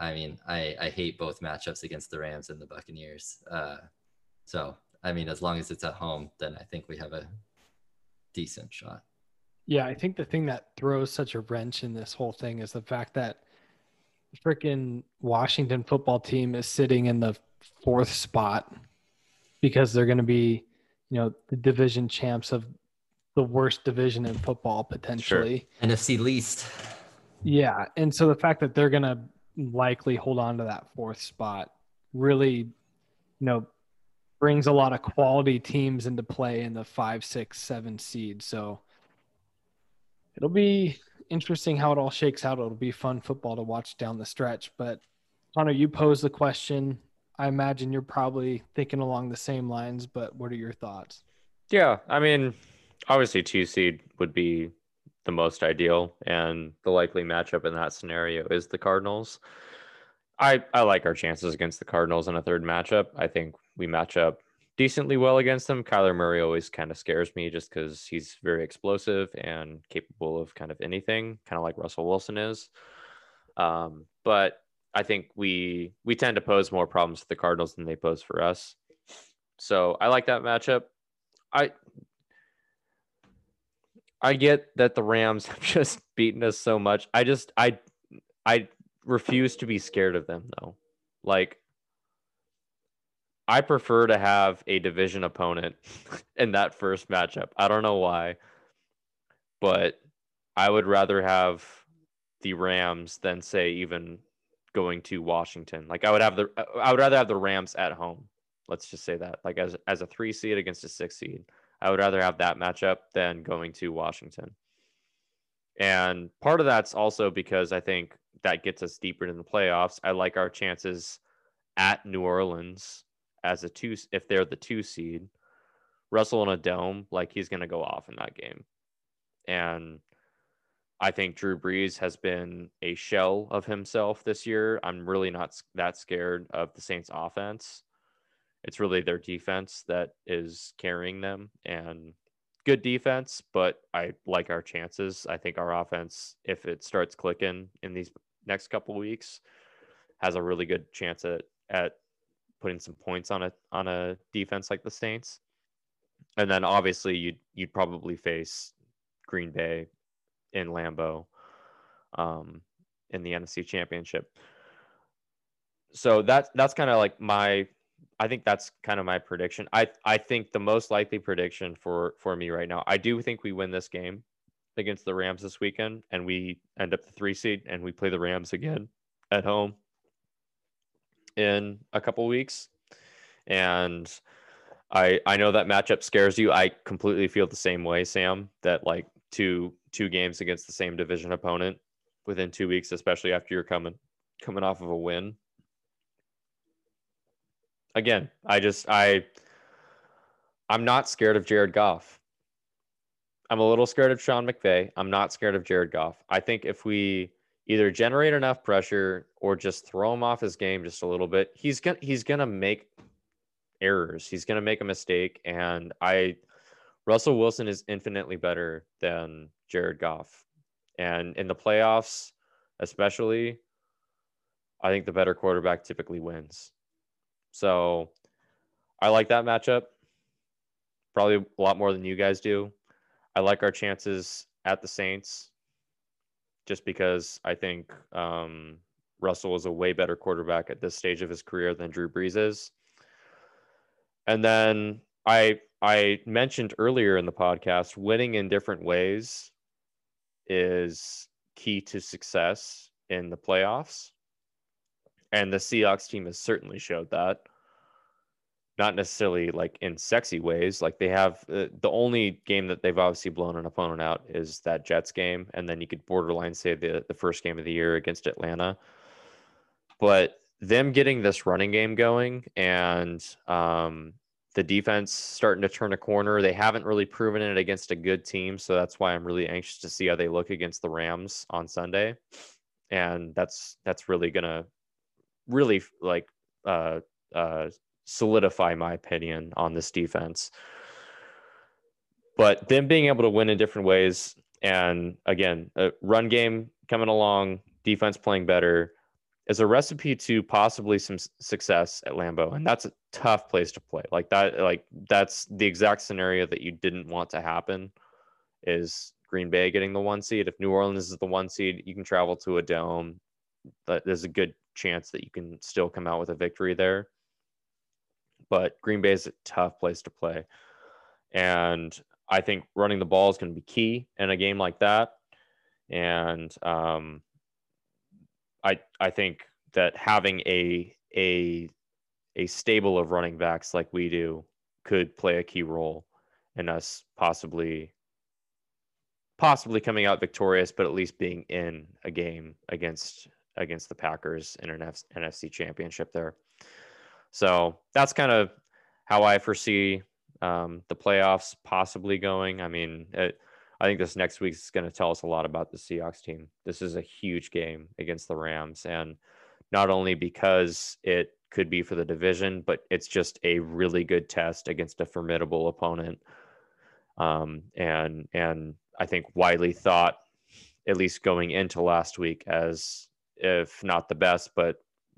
I mean, I hate both matchups against the Rams and the Buccaneers. So, I mean, as long as it's at home, then I think we have a decent shot. Yeah, I think the thing that throws such a wrench in this whole thing is the fact that the freaking Washington football team is sitting in the 4th spot because they're going to be, you know, the division champs of the worst division in football, potentially. Sure. NFC least. Yeah. And so the fact that they're going to likely hold on to that 4th spot really, you know, brings a lot of quality teams into play in the 5, 6, 7 seed. So it'll be interesting how it all shakes out. It'll be fun football to watch down the stretch. But Connor, you posed the question. I imagine you're probably thinking along the same lines, but what are your thoughts? Yeah, I mean, obviously 2 seed would be the most ideal, and the likely matchup in that scenario is the Cardinals. I like our chances against the Cardinals in a third matchup. I think we match up decently well against them. Kyler Murray always kind of scares me just because he's very explosive and capable of kind of anything, kind of like Russell Wilson is. But I think we tend to pose more problems to the Cardinals than they pose for us. So I like that matchup. I get that the Rams have just beaten us so much. I refuse to be scared of them, though. Like, I prefer to have a division opponent in that first matchup. I don't know why, but I would rather have the Rams than, say, even going to Washington. Like, I would rather have the Rams at home. Let's just say that, like, as a 3 seed against a 6 seed, I would rather have that matchup than going to Washington. And part of that's also because I think that gets us deeper into the playoffs. I like our chances at New Orleans as a 2 if they're the 2 seed. Russell in a dome, like, he's going to go off in that game. And I think Drew Brees has been a shell of himself this year. I'm really not that scared of the Saints offense. It's really their defense that is carrying them, and good defense, but I like our chances. I think our offense, if it starts clicking in these next couple of weeks, has a really good chance at putting some points on a defense like the Saints. And then obviously you'd probably face Green Bay in Lambeau in the NFC Championship. So that's kind of like I think that's kind of my prediction. I think the most likely prediction for me right now, I do think we win this game against the Rams this weekend, and we end up the 3 seed, and we play the Rams again at home in a couple weeks. And I know that matchup scares you. I completely feel the same way, Sam, that like two games against the same division opponent within 2 weeks, especially after you're coming off of a win. Again, I'm not scared of Jared Goff. I'm a little scared of Sean McVay. I'm not scared of Jared Goff. I think if we either generate enough pressure or just throw him off his game just a little bit, he's gonna make errors. He's gonna make a mistake. And Russell Wilson is infinitely better than Jared Goff. And in the playoffs, especially, I think the better quarterback typically wins. So I like that matchup probably a lot more than you guys do. I like our chances at the Saints just because I think Russell is a way better quarterback at this stage of his career than Drew Brees is. And then I mentioned earlier in the podcast, winning in different ways is key to success in the playoffs. And the Seahawks team has certainly showed that. Not necessarily like in sexy ways. Like they have the only game that they've obviously blown an opponent out is that Jets game. And then you could borderline say the first game of the year against Atlanta. But them getting this running game going and the defense starting to turn a corner. They haven't really proven it against a good team. So that's why I'm really anxious to see how they look against the Rams on Sunday. And that's really going to really like solidify my opinion on this defense. But them being able to win in different ways, and again, a run game coming along, defense playing better, is a recipe to possibly some success at Lambeau. And that's a tough place to play. That's the exact scenario that you didn't want to happen, is Green Bay getting the 1 seed. If New Orleans is the 1 seed, you can travel to a dome. There's a good chance that you can still come out with a victory there. But Green Bay is a tough place to play. And I think running the ball is going to be key in a game like that. And I think that having a stable of running backs like we do could play a key role in us possibly coming out victorious, but at least being in a game against the Packers in an NFC championship there. So that's kind of how I foresee the playoffs possibly going. I mean, I think this next week is going to tell us a lot about the Seahawks team. This is a huge game against the Rams. And not only because it could be for the division, but it's just a really good test against a formidable opponent. And I think widely thought, at least going into last week, as if not the best, but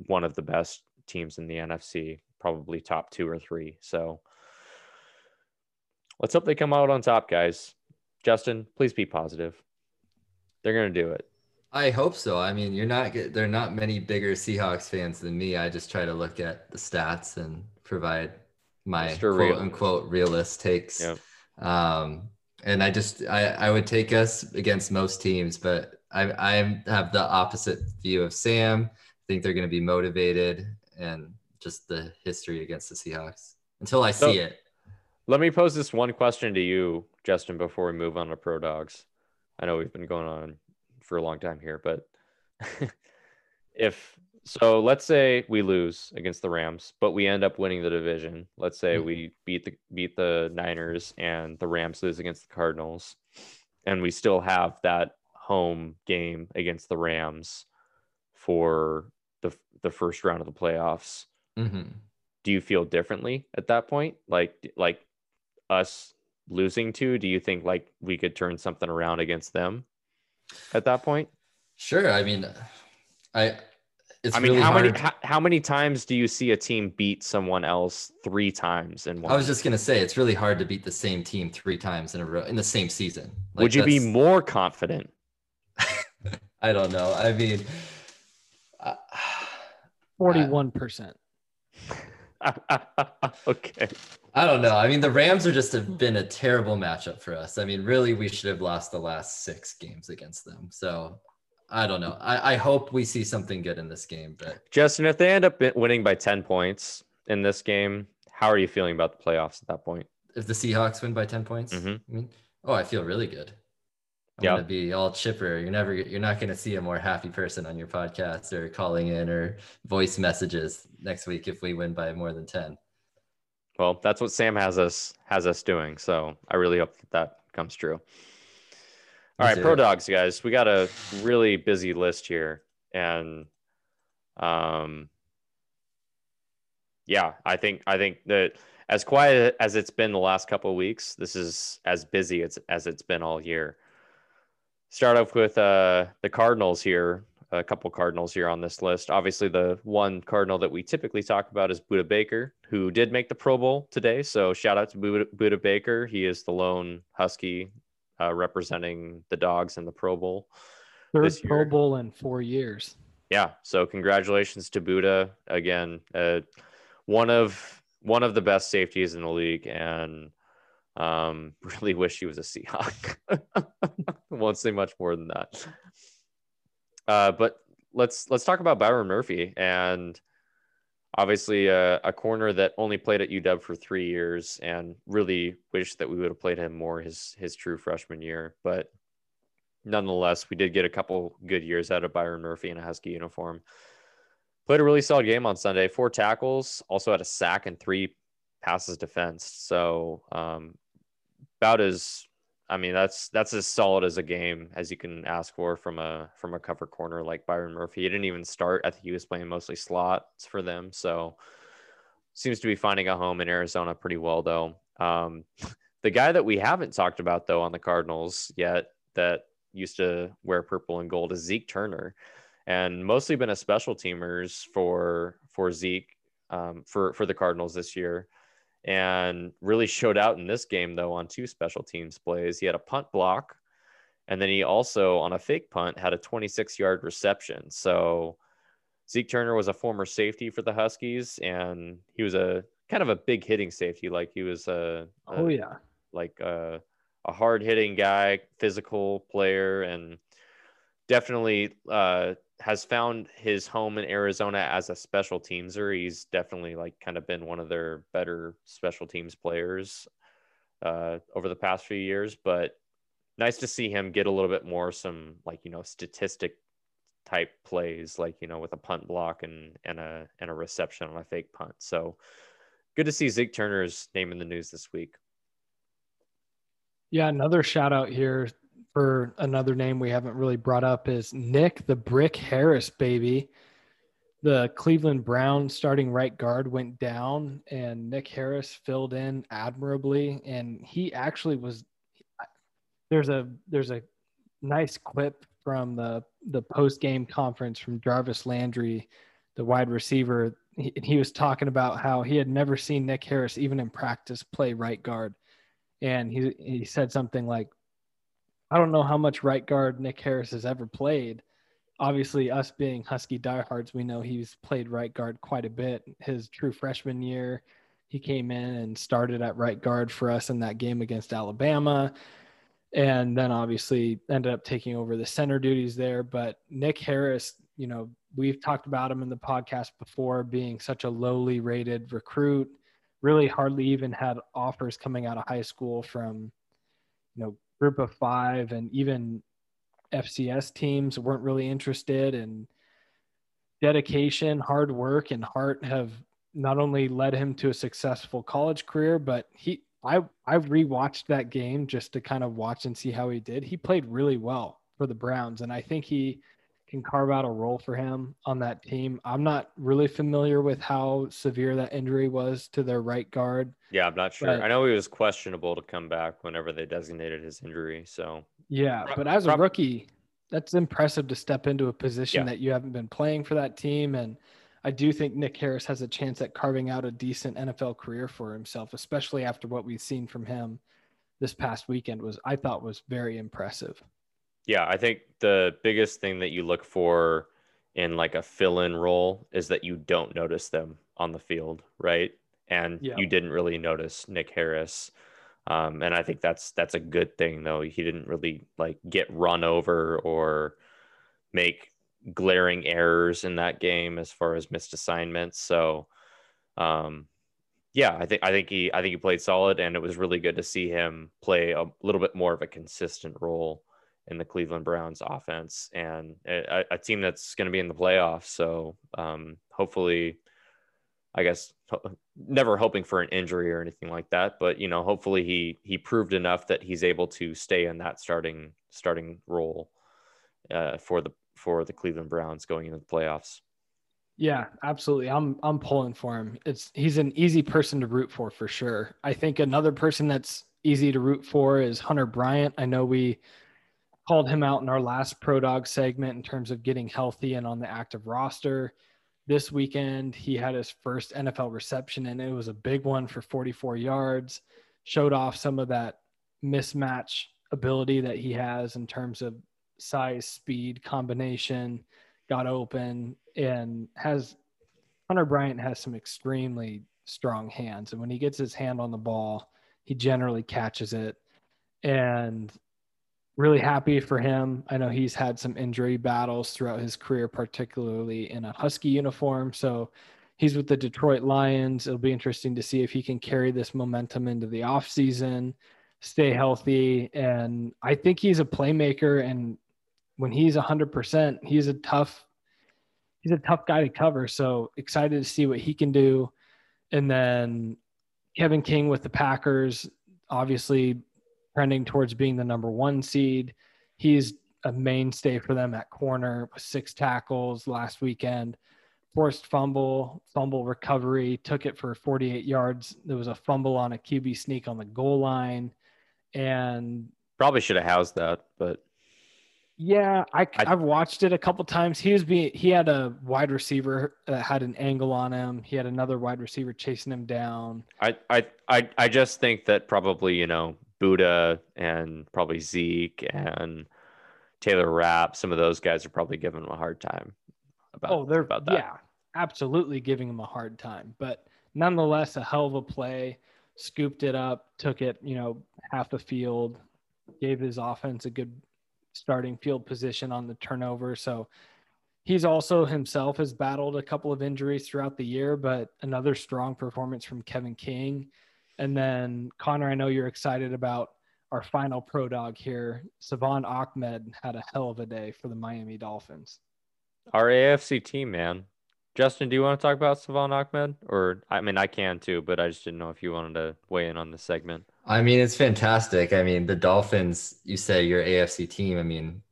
one of the best teams in the NFC, probably top 2 or 3. So let's hope they come out on top, guys. Justin, please be positive. They're going to do it. I hope so. I mean, there are not many bigger Seahawks fans than me. I just try to look at the stats and provide my quote unquote realist takes. Yep. And I would take us against most teams, but I have the opposite view of Sam. I think they're going to be motivated, and just the history against the Seahawks until I see it. Let me pose this one question to you, Justin, before we move on to Pro Dogs. I know we've been going on for a long time here, but let's say we lose against the Rams, but we end up winning the division. Let's say we beat the Niners and the Rams lose against the Cardinals, and we still have that home game against the Rams for the first round of the playoffs. Mm-hmm. Do you feel differently at that point? Like us losing to, do you think like we could turn something around against them at that point? Sure. I mean, I It's I mean, really how many times do you see a team beat someone else three times in one? I was just gonna say it's really hard to beat the same team three times in a row in the same season. Like, would you be more confident? I don't know. I mean, 41%. Okay. I don't know. I mean, the Rams are just have been a terrible matchup for us. I mean, really, we should have lost the last six games against them. So I don't know. I hope we see something good in this game. But Justin, if they end up winning by 10 points in this game, how are you feeling about the playoffs at that point? If the Seahawks win by 10 points, I mean, I feel really good. I'm going to be all chipper. You're not going to see a more happy person on your podcast or calling in or voice messages next week if we win by more than 10. Well, that's what Sam has us doing. So I really hope that comes true. All right, Pro Dogs, guys, we got a really busy list here, and I think that as quiet as it's been the last couple of weeks, this is as busy as it's been all year. Start off with the Cardinals here, a couple Cardinals here on this list. Obviously, the one Cardinal that we typically talk about is Budda Baker, who did make the Pro Bowl today. So shout out to Budda Baker. He is the lone Husky representing the Dogs in the Pro Bowl. Third Pro Bowl in 4 years. Yeah, so congratulations to Budda. Again, one of the best safeties in the league, and really wish he was a Seahawk. Won't say much more than that. But let's talk about Byron Murphy, and obviously a corner that only played at UW for 3 years, and really wish that we would have played him more his true freshman year. But nonetheless, we did get a couple good years out of Byron Murphy in a Husky uniform. Played a really solid game on Sunday. 4 tackles, also had a sack and 3 passes defensed. So about as, I mean, that's as solid as a game as you can ask for from a cover corner like Byron Murphy. He didn't even start. I think he was playing mostly slots for them. So seems to be finding a home in Arizona pretty well, though. The guy that we haven't talked about, though, on the Cardinals yet that used to wear purple and gold is Zeke Turner, and mostly been a special teamers for Zeke for the Cardinals this year. And really showed out in this game, though, on 2 special teams plays. He had a punt block, and then he also, on a fake punt, had a 26-yard reception. So Zeke Turner was a former safety for the Huskies, and he was a kind of a big hitting safety. Like, he was a hard-hitting guy, physical player, and definitely has found his home in Arizona as a special teamser. He's definitely kind of been one of their better special teams players over the past few years, but nice to see him get a little bit more, some statistic type plays, with a punt block and a reception on a fake punt. So good to see Zeke Turner's name in the news this week. Yeah. Another shout out here. For another name we haven't really brought up is Nick the Brick Harris, baby. The Cleveland Browns starting right guard went down, and Nick Harris filled in admirably. And he actually was – there's a nice clip from the post-game conference from Jarvis Landry, the wide receiver. He was talking about how he had never seen Nick Harris even in practice play right guard. And he said something like, I don't know how much right guard Nick Harris has ever played. Obviously, us being Husky diehards, we know he's played right guard quite a bit. His true freshman year, he came in and started at right guard for us in that game against Alabama, and then obviously ended up taking over the center duties there. But Nick Harris, we've talked about him in the podcast before being such a lowly rated recruit, really hardly even had offers coming out of high school from, Group of 5 and even FCS teams weren't really interested. And dedication, hard work, and heart have not only led him to a successful college career, but I rewatched that game just to kind of watch and see how he did. He played really well for the Browns, and I think he can carve out a role for him on that team. I'm not really familiar with how severe that injury was to their right guard. Yeah, I'm not sure. I know he was questionable to come back whenever they designated his injury. So yeah, but as a rookie, that's impressive to step into a position that you haven't been playing for that team. And I do think Nick Harris has a chance at carving out a decent NFL career for himself, especially after what we've seen from him this past weekend I thought was very impressive. Yeah, I think the biggest thing that you look for in like a fill-in role is that you don't notice them on the field, right? And you didn't really notice Nick Harris. And I think that's a good thing, though. He didn't really like get run over or make glaring errors in that game as far as missed assignments. So, I think he played solid, and it was really good to see him play a little bit more of a consistent role in the Cleveland Browns offense, and a team that's going to be in the playoffs. So, hopefully, I guess, never hoping for an injury or anything like that, but you know, hopefully he proved enough that he's able to stay in that starting role for the Cleveland Browns going into the playoffs. Yeah, absolutely. I'm pulling for him. He's an easy person to root for sure. I think another person that's easy to root for is Hunter Bryant. I know we called him out in our last Pro Dog segment in terms of getting healthy and on the active roster. This weekend, he had his first NFL reception, and it was a big one for 44 yards, showed off some of that mismatch ability that he has in terms of size, speed, combination, got open, and Hunter Bryant has some extremely strong hands. And when he gets his hand on the ball, he generally catches it, and really happy for him. I know he's had some injury battles throughout his career, particularly in a Husky uniform. So he's with the Detroit Lions. It'll be interesting to see if he can carry this momentum into the offseason, stay healthy. And I think he's a playmaker. And when he's 100%, he's a tough guy to cover. So excited to see what he can do. And then Kevin King with the Packers, obviously trending towards being the number one seed. He's a mainstay for them at corner with 6 tackles last weekend, forced fumble recovery, took it for 48 yards. There was a fumble on a QB sneak on the goal line, and probably should have housed that, but yeah, I've watched it a couple times. He had a wide receiver that had an angle on him. He had another wide receiver chasing him down. I just think that probably, you know, Buddha and probably Zeke and Taylor Rapp, some of those guys are probably giving him a hard time about that. Yeah, absolutely giving him a hard time. But nonetheless, a hell of a play, scooped it up, took it, you know, half the field, gave his offense a good starting field position on the turnover. So he's also himself has battled a couple of injuries throughout the year, but another strong performance from Kevin King. And then, Connor, I know you're excited about our final pro dog here. Savon Ahmed had a hell of a day for the Miami Dolphins. Our AFC team, man. Justin, do you want to talk about Savon Ahmed? Or, I mean, I can too, but I just didn't know if you wanted to weigh in on this segment. I mean, it's fantastic. I mean, the Dolphins, you say your AFC team. I mean,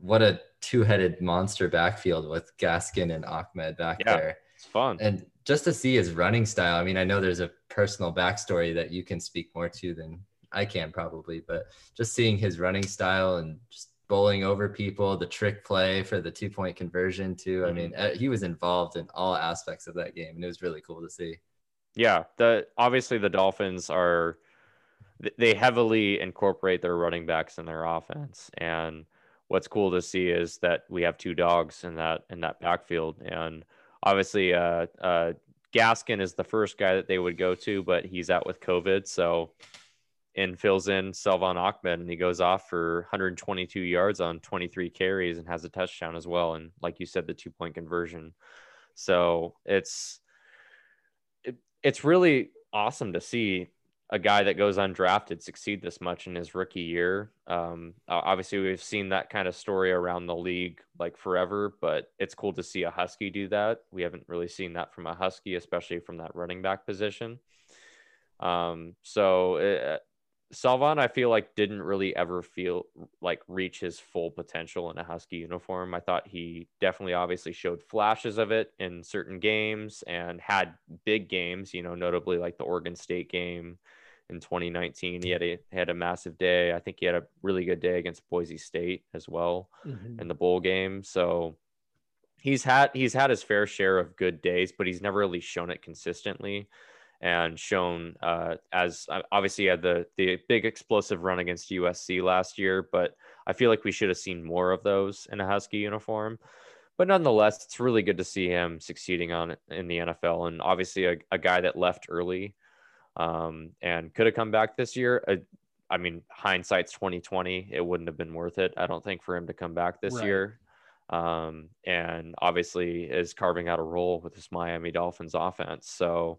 what a two-headed monster backfield with Gaskin and Ahmed back there. It's fun. And just to see his running style. I mean, I know there's a personal backstory that you can speak more to than I can probably, but just seeing his running style and just bowling over people, the trick play for the 2-point conversion too. Mm-hmm. I mean, he was involved in all aspects of that game, and it was really cool to see. Yeah. Obviously the Dolphins they heavily incorporate their running backs in their offense. And what's cool to see is that we have two dogs in that backfield. And obviously, Gaskin is the first guy that they would go to, but he's out with COVID. So in fills in Savon Ahmed, and he goes off for 122 yards on 23 carries and has a touchdown as well. And like you said, the 2-point conversion. So it's really awesome to see a guy that goes undrafted succeed this much in his rookie year. Obviously we've seen that kind of story around the league like forever, but it's cool to see a Husky do that. We haven't really seen that from a Husky, especially from that running back position. Salvan, I feel like, didn't really ever feel like reach his full potential in a Husky uniform. I thought he definitely obviously showed flashes of it in certain games and had big games, you know, notably like the Oregon State game in 2019. He had a massive day. I think he had a really good day against Boise State as well in the bowl game. So he's had his fair share of good days, but he's never really shown it consistently and shown as obviously he had the big explosive run against USC last year, but I feel like we should have seen more of those in a Husky uniform. But nonetheless, it's really good to see him succeeding in the NFL, and obviously a guy that left early and could have come back this year. I mean, hindsight's 2020. It wouldn't have been worth it, I don't think, for him to come back this year. And obviously is carving out a role with this Miami Dolphins offense. So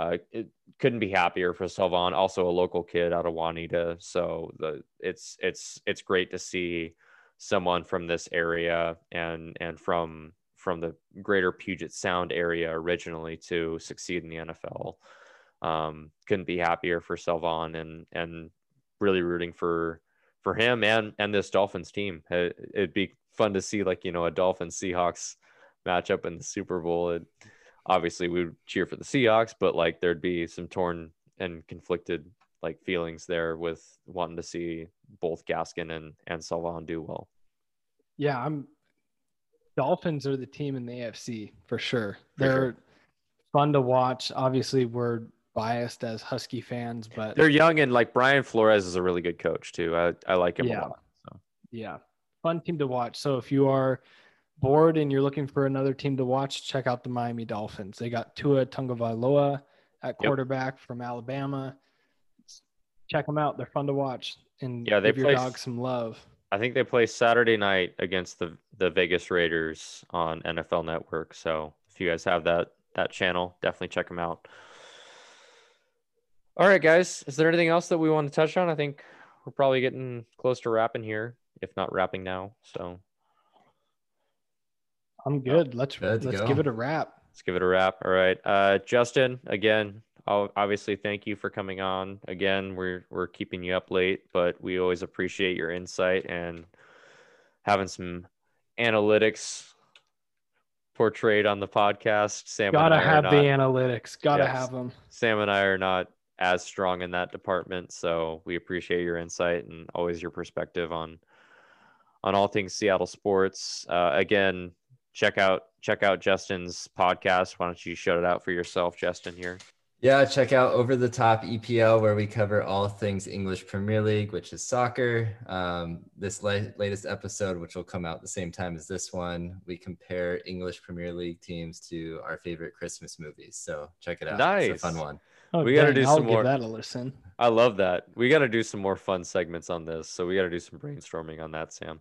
it couldn't be happier for Selvon, also a local kid out of Juanita. So it's great to see someone from this area and from the greater Puget Sound area originally to succeed in the NFL. Couldn't be happier for Selvon and really rooting for him and this Dolphins team. It'd be fun to see, like, you know, a Dolphins Seahawks matchup in the Super Bowl. Obviously we would cheer for the Seahawks, but like there'd be some torn and conflicted like feelings there with wanting to see both Gaskin and Selvon do well. Yeah. Dolphins are the team in the AFC for sure. They're fun to watch. Obviously we're biased as Husky fans, but they're young, and like Brian Flores is a really good coach too. I like him a lot. So. Yeah. Fun team to watch. So if you are bored and you're looking for another team to watch, check out the Miami Dolphins. They got Tua Tagovailoa at quarterback from Alabama. Check them out. They're fun to watch, and give your dog some love. I think they play Saturday night against the Vegas Raiders on NFL Network. So if you guys have that channel, definitely check them out. All right, guys, is there anything else that we want to touch on? I think we're probably getting close to wrapping here, if not wrapping now. So I'm good. Let's give it a wrap. Let's give it a wrap. All right. Justin, again, obviously thank you for coming on again. We're keeping you up late, but we always appreciate your insight and having some analytics portrayed on the podcast. Sam, gotta have the analytics, gotta have them. Sam and I are not as strong in that department, so we appreciate your insight and always your perspective on all things Seattle sports. Again, check out Justin's podcast. Why don't you shout it out for yourself, Justin, here? Yeah, check out Over the Top EPL, where we cover all things English Premier League, which is soccer. This latest episode, which will come out the same time as this one, we compare English Premier League teams to our favorite Christmas movies. So check it out. Nice. It's a fun one. Oh, we got to do some more. Give that a listen. I love that. We got to do some more fun segments on this. So we got to do some brainstorming on that, Sam.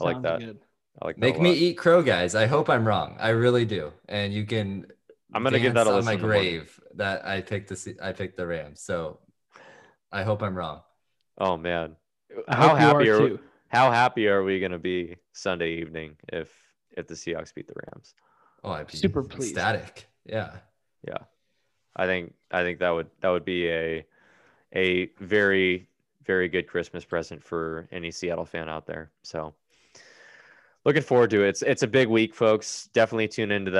I like that. Good. I like that. Make me eat crow, guys. I hope I'm wrong. I really do. And you can. I'm gonna give that a listen. On my grave that I picked the Rams. So I hope I'm wrong. Oh man, how happy are we gonna be Sunday evening if the Seahawks beat the Rams? Oh, I'd be super ecstatic. Yeah. I think that would be a very, very good Christmas present for any Seattle fan out there. So looking forward to it. It's a big week, folks. Definitely tune into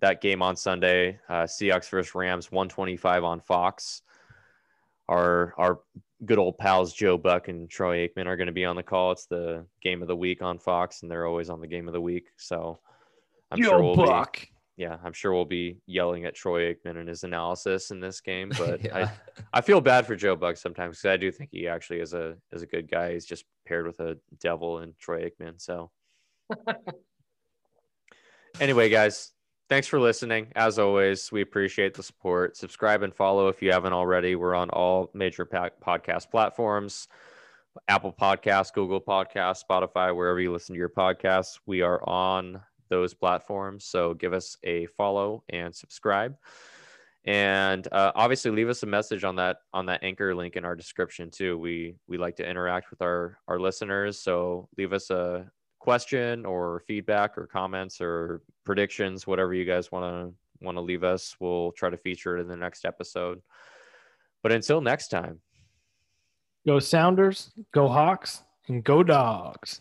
that game on Sunday, Seahawks versus Rams, 1:25 on Fox. Our good old pals Joe Buck and Troy Aikman are going to be on the call. It's the game of the week on Fox, and they're always on the game of the week. So I'm sure we'll be yelling at Troy Aikman and his analysis in this game. But I feel bad for Joe Buck sometimes, because I do think he actually is a good guy. He's just paired with a devil in Troy Aikman. So anyway, guys. Thanks for listening. As always, we appreciate the support. Subscribe and follow if you haven't already. We're on all major podcast platforms, Apple Podcasts, Google Podcasts, Spotify, wherever you listen to your podcasts. We are on those platforms, so give us a follow and subscribe. And obviously, leave us a message on that anchor link in our description too. We like to interact with our listeners, so leave us a question or feedback or comments or predictions, whatever you guys want to leave us. We'll try to feature it in the next episode. But until next time, go Sounders, go Hawks, and go Dogs.